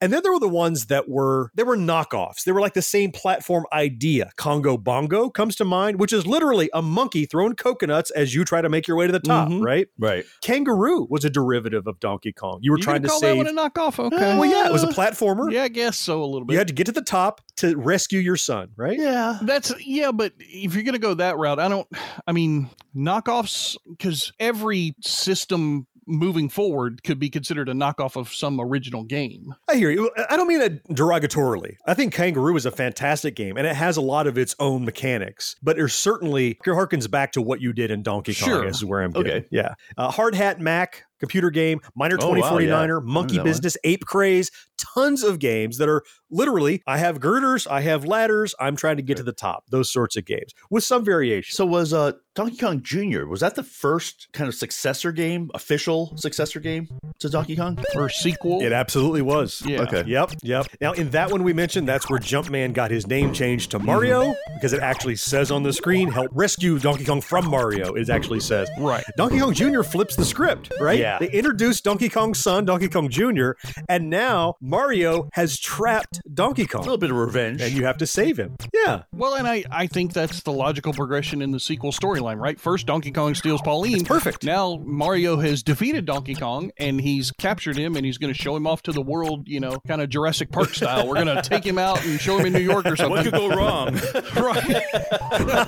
And then there were the ones that were, they were knockoffs. They were like the same platform idea. Congo Bongo comes to mind, which is literally a monkey throwing coconuts as you try to make your way to the top, mm-hmm. right? Right. Kangaroo was a derivative of Donkey Kong. You were you trying to call save... that one a knockoff, okay. Uh, well, yeah, it was a platformer. Yeah, I guess so, a little bit. You had to get to the top to rescue your son, right? Yeah. That's, yeah, but... if you're going to go that route, I don't, I mean, knockoffs, because every system moving forward could be considered a knockoff of some original game. I hear you. I don't mean it derogatorily. I think Kangaroo is a fantastic game and it has a lot of its own mechanics, but it certainly harkens back to what you did in Donkey Kong. Sure. Is where I'm getting. Okay. Yeah. Uh, Hard Hat Mac Computer Game, Minor oh, twenty forty-niner, wow, yeah. Monkey Business, one. Ape Craze, tons of games that are literally, I have girders, I have ladders, I'm trying to get to the top. Those sorts of games with some variation. So was uh, Donkey Kong Junior, was that the first kind of successor game, official successor game to Donkey Kong? First sequel? It absolutely was. Yeah. Okay. Yep, yep. Now in that one we mentioned, that's where Jumpman got his name changed to Mario, because it actually says on the screen, help rescue Donkey Kong from Mario, it actually says. Right. Donkey Kong Junior flips the script, right? Yeah. They introduced Donkey Kong's son, Donkey Kong Junior, and now Mario has trapped Donkey Kong. A little bit of revenge. And you have to save him. Yeah. Well, and I, I think that's the logical progression in the sequel storyline, right? First, Donkey Kong steals Pauline. It's perfect. Now, Mario has defeated Donkey Kong, and he's captured him, and he's going to show him off to the world, you know, kind of Jurassic Park style. We're going to take him out and show him in New York or something. What could go wrong? Right.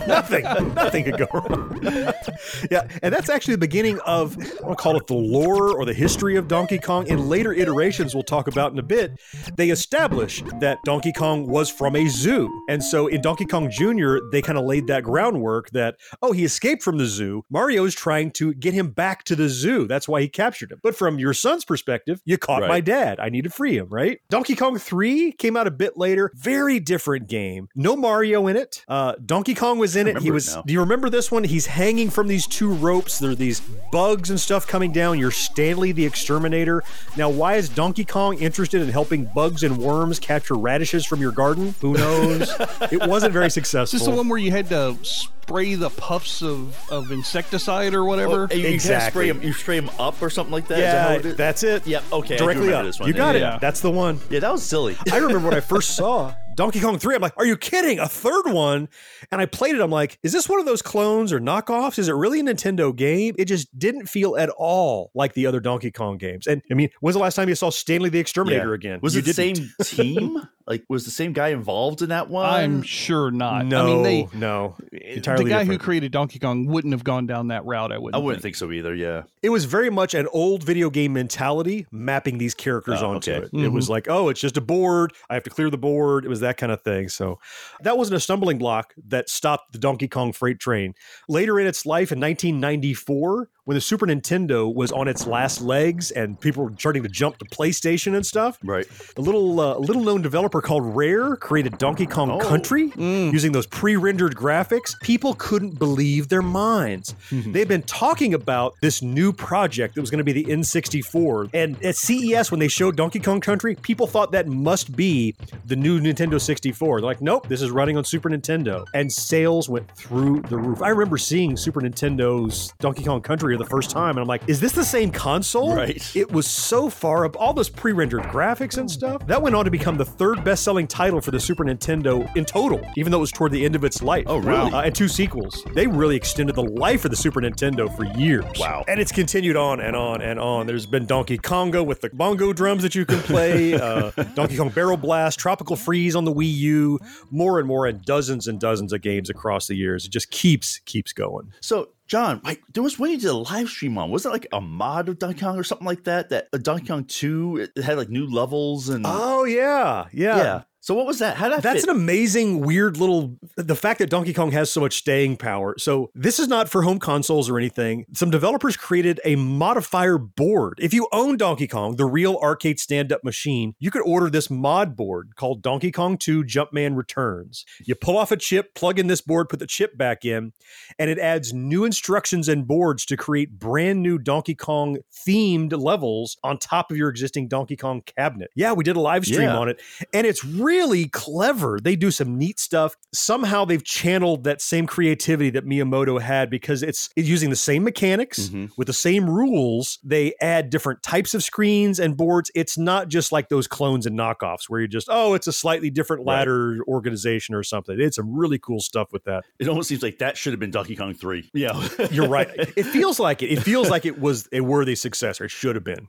Nothing. Nothing could go wrong. Yeah. And that's actually the beginning of, I want to call it the lore or the history of Donkey Kong. In later iterations we'll talk about in a bit, they established that Donkey Kong was from a zoo. And so in Donkey Kong Junior, they kind of laid that groundwork that, oh, he escaped from the zoo. Mario is trying to get him back to the zoo. That's why he captured him. But from your son's perspective, you caught right. my dad. I need to free him, right? Donkey Kong three came out a bit later. Very different game. No Mario in it. Uh, Donkey Kong was in it. He was. It do you remember this one? He's hanging from these two ropes. There are these bugs and stuff coming down. You're Stanley the Exterminator. Now, why is Donkey Kong interested in helping bugs and worms capture radishes from your garden? Who knows? It wasn't very successful. Is this the one where you had to spray the puffs of, of insecticide or whatever? Oh, you exactly. Spray them, you spray them up or something like that? Yeah, is that it that's it. Yeah, okay. Directly up. This one. You got yeah. it. That's the one. Yeah, that was silly. I remember when I first saw Donkey Kong three, I'm like, are you kidding? A third one? And I played it. I'm like, is this one of those clones or knockoffs? Is it really a Nintendo game? It just didn't feel at all like the other Donkey Kong games. And I mean, when's the last time you saw Stanley the Exterminator yeah. again? Was you it the same team? Like, was the same guy involved in that one? I'm sure not. No, I mean, they, no. Entirely the guy different. Who created Donkey Kong wouldn't have gone down that route, I wouldn't I wouldn't think. think so either, yeah. It was very much an old video game mentality, mapping these characters oh, onto okay. it. Mm-hmm. It was like, oh, it's just a board. I have to clear the board. It was that kind of thing. So that wasn't a stumbling block that stopped the Donkey Kong freight train. Later in its life in nineteen ninety-four, when the Super Nintendo was on its last legs and people were starting to jump to PlayStation and stuff, right? A little uh, little known developer called Rare created Donkey Kong oh. Country mm. using those pre-rendered graphics. People couldn't believe their minds. Mm-hmm. They've been talking about this new project that was going to be the N sixty-four. And at C E S, when they showed Donkey Kong Country, people thought that must be the new Nintendo sixty-four. They're like, nope, this is running on Super Nintendo. And sales went through the roof. I remember seeing Super Nintendo's Donkey Kong Country the first time, and I'm like, is this the same console? Right. It was so far up, all this pre-rendered graphics and stuff. That went on to become the third best-selling title for the Super Nintendo in total, even though it was toward the end of its life. Oh, really? Uh, and two sequels. They really extended the life of the Super Nintendo for years. Wow. And it's continued on and on and on. There's been Donkey Konga with the bongo drums that you can play, uh, Donkey Kong Barrel Blast, Tropical Freeze on the Wii U, more and more, and dozens and dozens of games across the years. It just keeps, keeps going. So, John, like, there was one you did a live stream on. Was it like a mod of Donkey Kong or something like that? That uh, Donkey Kong two, it had like new levels and. Oh, yeah. Yeah. Yeah. So what was that? How did that That's fit? An amazing, weird little, the fact that Donkey Kong has so much staying power. So this is not for home consoles or anything. Some developers created a modifier board. If you own Donkey Kong, the real arcade stand-up machine, you could order this mod board called Donkey Kong two Jumpman Returns. You pull off a chip, plug in this board, put the chip back in, and it adds new instructions and boards to create brand new Donkey Kong themed levels on top of your existing Donkey Kong cabinet. Yeah, we did a live stream yeah. on it, and it's really really clever. They do some neat stuff. Somehow they've channeled that same creativity that Miyamoto had, because it's using the same mechanics mm-hmm. with the same rules. They add different types of screens and boards. It's not just like those clones and knockoffs where you're just, oh, it's a slightly different ladder right. organization or something. It's some really cool stuff with that. It almost seems like that should have been Donkey Kong three. Yeah. You're right. It feels like it. It feels like it was a worthy successor. It should have been.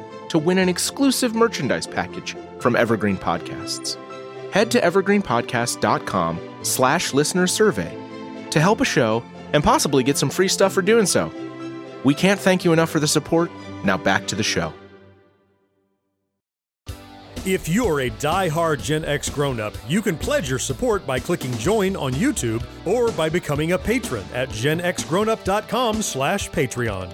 to win an exclusive merchandise package from Evergreen Podcasts. Head to evergreenpodcast.com slash listener survey to help a show and possibly get some free stuff for doing so. We can't thank you enough for the support. Now back to the show. If you're a die-hard Gen X grown-up, you can pledge your support by clicking join on YouTube or by becoming a patron at genxgrownup.com slash Patreon.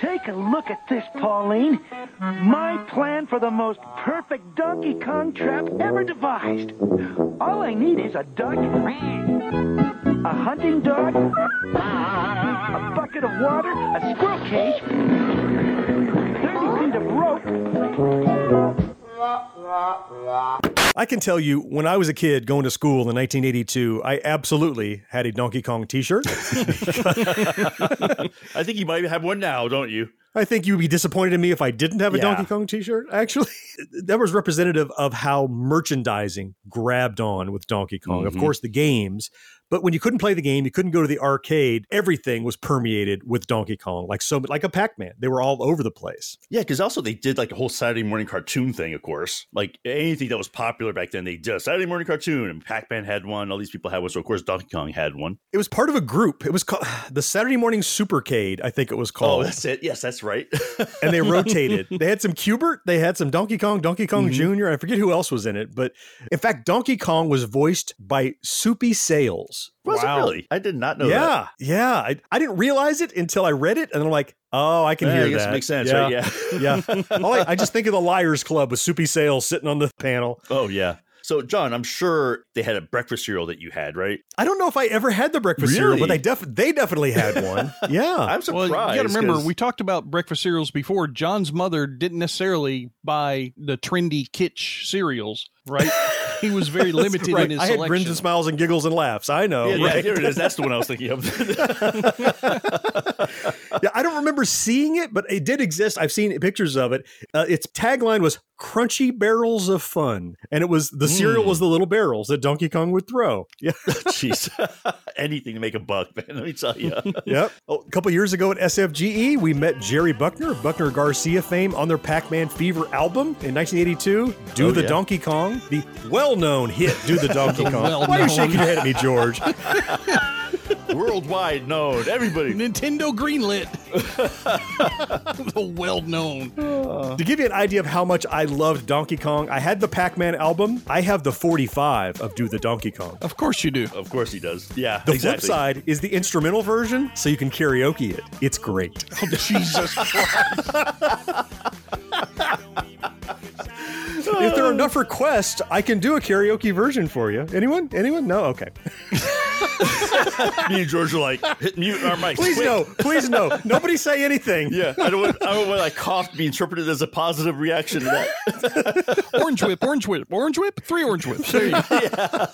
Take a look at this, Pauline. My plan for the most perfect Donkey Kong trap ever devised. All I need is a duck, a hunting dog, a bucket of water, a squirrel cage, thirty feet of rope. I can tell you, when I was a kid going to school in nineteen eighty-two, I absolutely had a Donkey Kong t-shirt. I think you might have one now, don't you? I think you'd be disappointed in me if I didn't have a yeah. Donkey Kong t-shirt. Actually, that was representative of how merchandising grabbed on with Donkey Kong. Mm-hmm. Of course, the games. But when you couldn't play the game, you couldn't go to the arcade, everything was permeated with Donkey Kong, like so, like a Pac-Man. They were all over the place. Yeah, because also they did like a whole Saturday morning cartoon thing, of course. Like anything that was popular back then, they did a Saturday morning cartoon, and Pac-Man had one, all these people had one, so of course Donkey Kong had one. It was part of a group. It was called the Saturday Morning Supercade, I think it was called. Oh, that's it. Yes, that's right. And they rotated. They had some Cubert, they had some Donkey Kong, Donkey Kong mm-hmm. Junior I forget who else was in it, but in fact, Donkey Kong was voiced by Soupy Sales. Was wow. it really? I did not know yeah, that. Yeah. Yeah. I, I didn't realize it until I read it. And I'm like, oh, I can yeah, hear I guess that. It makes sense. Yeah. Right? Yeah. yeah. I, I just think of the Liars Club with Soupy Sales sitting on the panel. Oh, yeah. So, John, I'm sure they had a breakfast cereal that you had, right? I don't know if I ever had the breakfast really? cereal, but they, def- they definitely had one. Yeah. I'm surprised. Well, you got to remember, cause... we talked about breakfast cereals before. John's mother didn't necessarily buy the trendy kitsch cereals, right? He was very limited right. in his I selection. I had grins and smiles and giggles and laughs. I know. Yeah, right? yeah, here it is. That's the one I was thinking of. Yeah, I don't remember seeing it, but it did exist. I've seen pictures of it. Uh, its tagline was Crunchy Barrels of Fun. And it was the mm. cereal was the little barrels that Donkey Kong would throw. Yeah. Jeez. Anything to make a buck, man. Let me tell you. Yep. Oh, a couple years ago at S F G E, we met Jerry Buckner, Buckner Garcia fame, on their Pac-Man Fever album in nineteen eighty-two. Do oh, the yeah. Donkey Kong. The well-known hit, Do the Donkey Kong. Well-known. Why are you shaking your head at me, George? Worldwide known. Everybody. Nintendo greenlit. The well-known. Uh, to give you an idea of how much I loved Donkey Kong, I had the Pac-Man album. I have the forty-five of Do the Donkey Kong. Of course you do. Of course he does. Yeah, The exactly. flip side is the instrumental version, so you can karaoke it. It's great. Oh, Jesus Christ. If there are enough requests, I can do a karaoke version for you. Anyone? Anyone? No? Okay. Me and George are like, hit mute our mics. Please Wait. no. Please no. Nobody say anything. Yeah. I don't want, I don't want I coughed be interpreted as a positive reaction to that. Orange whip, orange whip, orange whip, three orange whips. There you go. Yeah.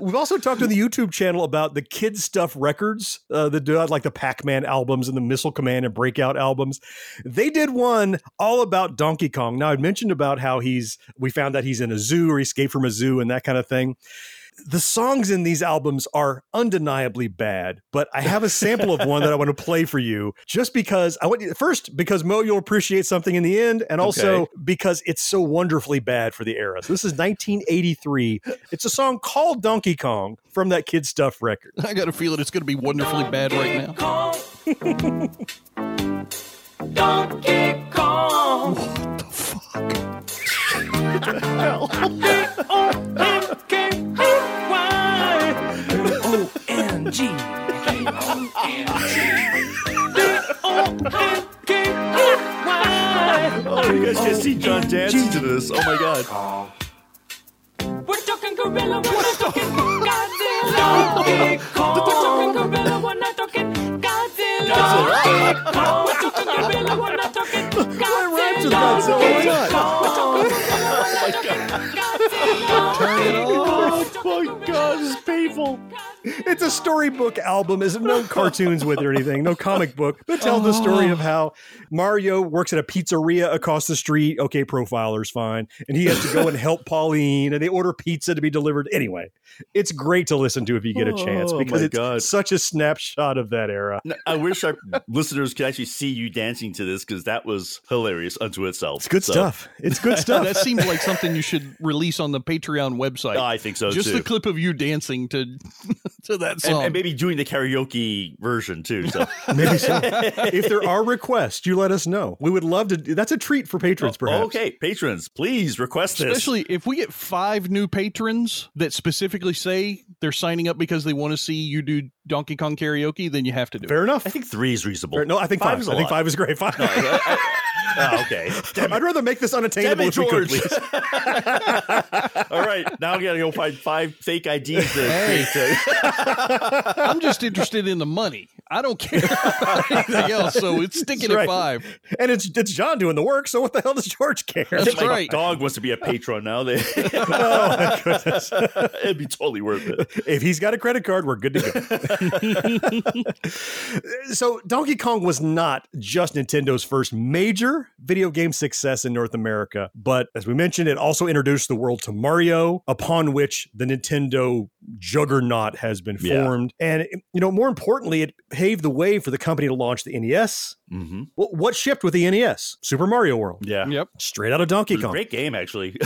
We've also talked on the YouTube channel about the kid stuff records, uh, that do like the Pac-Man albums and the Missile Command and Breakout albums. They did one all about Donkey Kong. Now, I mentioned about how he's, we found that he's in a zoo or he escaped from a zoo and that kind of thing. The songs in these albums are undeniably bad, but I have a sample of one that I want to play for you just because I want you first, because Mo, you'll appreciate something in the end. And also okay. because it's so wonderfully bad for the era. So this is nineteen eighty-three. It's a song called Donkey Kong from that Kid Stuff record. I got a feeling it's going to be wonderfully Donkey bad right now. Kong. Donkey Kong. What the fuck? What the hell? G. Oh, you guys can't see John dancing to this. Oh my God. We're talking gorilla, we're not talking Godzilla. We're talking gorilla, we're not talking Godzilla. We're talking gorilla, we're not talking Godzilla. Why rhymes with Godzilla? Why not? Oh my God. Turn it off. God, this is painful. It's a storybook album. There's no cartoons with it or anything. No comic book. But tell oh. the story of how Mario works at a pizzeria across the street. Okay, profiler's fine. And he has to go and help Pauline. And they order pizza to be delivered. Anyway, it's great to listen to if you get a chance. Because oh it's God. such a snapshot of that era. I wish our listeners could actually see you dancing to this. Because that was hilarious unto itself. It's good so. stuff. It's good stuff. That seems like something you should release on the Patreon website. Oh, I think so, Just too. Just the clip of you dancing to... to that song. And, and maybe doing the karaoke version too. So maybe so. If there are requests, you let us know. We would love to. That's a treat for patrons, perhaps. Oh, okay, patrons, please request this. Especially if we get five new patrons that specifically say they're signing up because they want to see you do Donkey Kong karaoke, then you have to do Fair it. Fair enough. I think three is reasonable. Fair, no, I think five, five is I lot. think five is great. Five. No, I, I, Oh, okay. I'd rather make this unattainable if we could, please. All right. Now we got to go find five fake I Ds. To hey. I'm just interested in the money. I don't care about anything else, so it's sticking right. at five. And it's it's John doing the work, so what the hell does George care? That's my right. dog wants to be a patron now. They- oh, my goodness. It'd be totally worth it. If he's got a credit card, we're good to go. So Donkey Kong was not just Nintendo's first major video game success in North America, but as we mentioned, it also introduced the world to Mario, upon which the Nintendo juggernaut has been formed. Yeah. And, you know, more importantly, it paved the way for the company to launch the N E S. Mm-hmm. Well, what shipped with the N E S? Super Mario World. Yeah. Yep. Straight out of Donkey Kong. Great game, actually.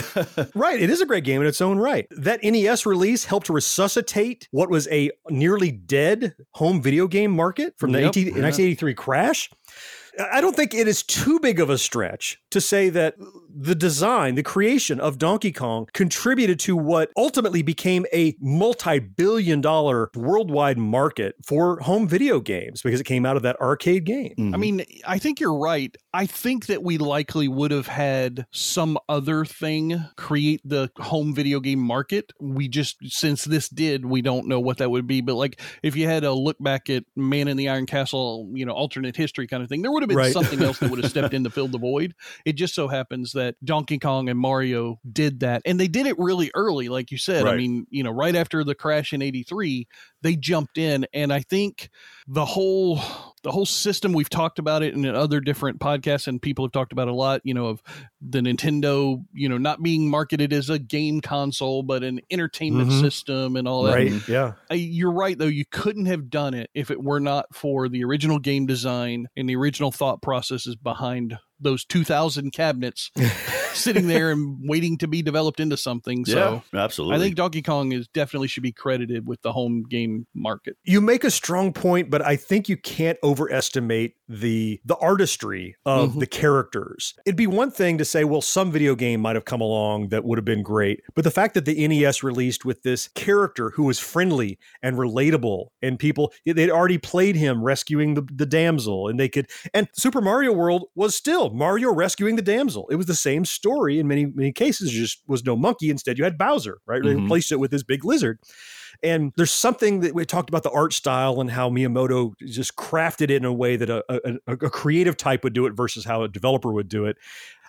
Right. It is a great game in its own right. That N E S release helped resuscitate what was a nearly dead home video game market from the yep. eighteen- yeah. nineteen eighty-three crash. I don't think it is too big of a stretch to say that the design, the creation of Donkey Kong contributed to what ultimately became a multi-billion dollar worldwide market for home video games because it came out of that arcade game. Mm-hmm. I mean, I think you're right. I think that we likely would have had some other thing create the home video game market. We just, since this did, we don't know what that would be. But like if you had a look back at Man in the Iron Castle, you know, alternate history kind of thing, there would have been right. something else that would have stepped in to fill the void. It just so happens that Donkey Kong and Mario did that. And they did it really early, like you said. Right. I mean, you know, right after the crash in eighty-three, they jumped in. And I think the whole... The whole system, we've talked about it in other different podcasts and people have talked about a lot, you know, of the Nintendo, you know, not being marketed as a game console, but an entertainment mm-hmm. system and all that. Right. And yeah. I, you're right, though. You couldn't have done it if it were not for the original game design and the original thought processes behind those two thousand cabinets sitting there and waiting to be developed into something. So yeah, absolutely. I think Donkey Kong is definitely should be credited with the home game market. You make a strong point, but I think you can't overestimate the the artistry of mm-hmm. the characters. It'd be one thing to say, well, some video game might have come along that would have been great. But the fact that the N E S released with this character who was friendly and relatable and people, they'd already played him rescuing the, the damsel and they could, and Super Mario World was still Mario rescuing the damsel. It was the same story in many, many cases. There just was no monkey. Instead, you had Bowser, right? They mm-hmm. replaced it with this big lizard. And there's something that we talked about the art style and how Miyamoto just crafted it in a way that a, a, a creative type would do it versus how a developer would do it.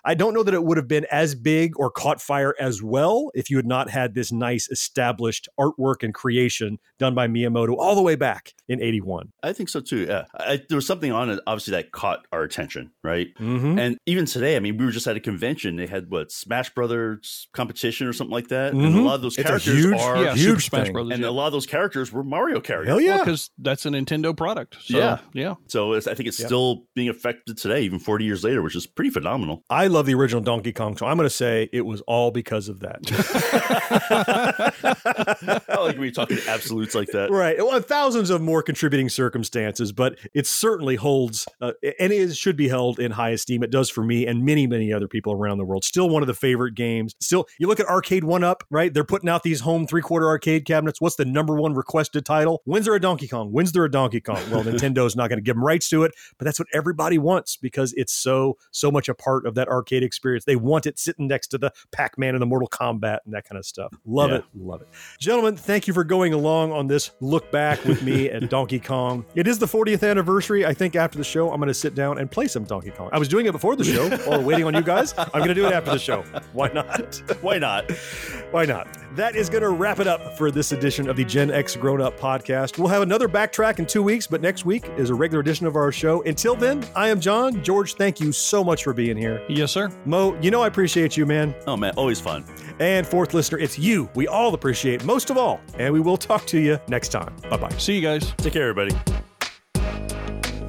I don't know that it would have been as big or caught fire as well if you had not had this nice established artwork and creation done by Miyamoto all the way back in eighty-one. I think so, too. Yeah. I, there was something on it, obviously, that caught our attention, right? Mm-hmm. And even today, I mean, we were just at a convention. They had, what, Smash Brothers competition or something like that? Mm-hmm. And a lot of those it's characters huge, are yeah, huge Smash Brothers. And yeah. a lot of those characters were Mario characters. Hell yeah. Because well, that's a Nintendo product. So, yeah. yeah. So it's, I think it's yeah. still being affected today, even forty years later, which is pretty phenomenal. I love the original Donkey Kong, so I'm going to say it was all because of that. I like when you're talking absolutes like that. Right. Well, thousands of more contributing circumstances, but it certainly holds, uh, and it should be held in high esteem. It does for me and many, many other people around the world. Still one of the favorite games. Still, you look at Arcade one-Up, right? They're putting out these home three-quarter arcade cabinets. What's the number one requested title? When's there a Donkey Kong? When's there a Donkey Kong? Well, Nintendo's not going to give them rights to it, but that's what everybody wants because it's so, so much a part of that arcade arcade experience. They want it sitting next to the Pac-Man and the Mortal Kombat and that kind of stuff. Love yeah. it. Love it. Gentlemen, thank you for going along on this look back with me at Donkey Kong. It is the fortieth anniversary. I think after the show, I'm going to sit down and play some Donkey Kong. I was doing it before the show while waiting on you guys. I'm going to do it after the show. Why not? Why not? Why not? that is going to wrap it up for this edition of the Gen X Grown Up Podcast. We'll have another backtrack in two weeks, but next week is a regular edition of our show. Until then, I am John. George, thank you so much for being here. Yes, sir. Mo, you know I appreciate you, man. Oh, man. Always fun. And fourth listener, it's you. We all appreciate most of all. And we will talk to you next time. Bye-bye. See you guys. Take care, everybody.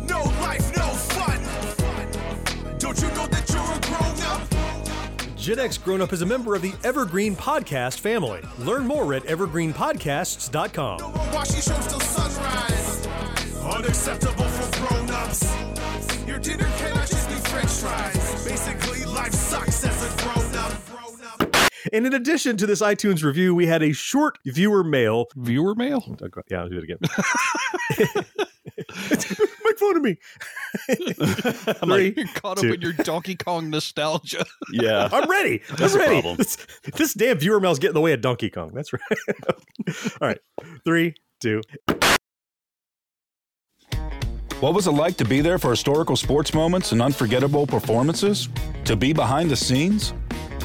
No life, no fun. Don't you know that you're a grown up? Gen X Grown Up is a member of the Evergreen Podcast family. Learn more at evergreen podcasts dot com. No more watching shows till sunrise. Unacceptable for grown-ups. Your dinner cannot just be french fries. Basically, life sucks as a grown-up. And in addition to this iTunes review, we had a short viewer mail. Viewer mail? Yeah, I'll do it again. Make fun of me. I'm Three, like, you're caught two. up in your Donkey Kong nostalgia. Yeah. I'm ready. That's I'm ready. Problem. This, this damn viewer mail's getting in the way of Donkey Kong. That's right. All right. Three, two. What was it like to be there for historical sports moments and unforgettable performances? To be behind the scenes?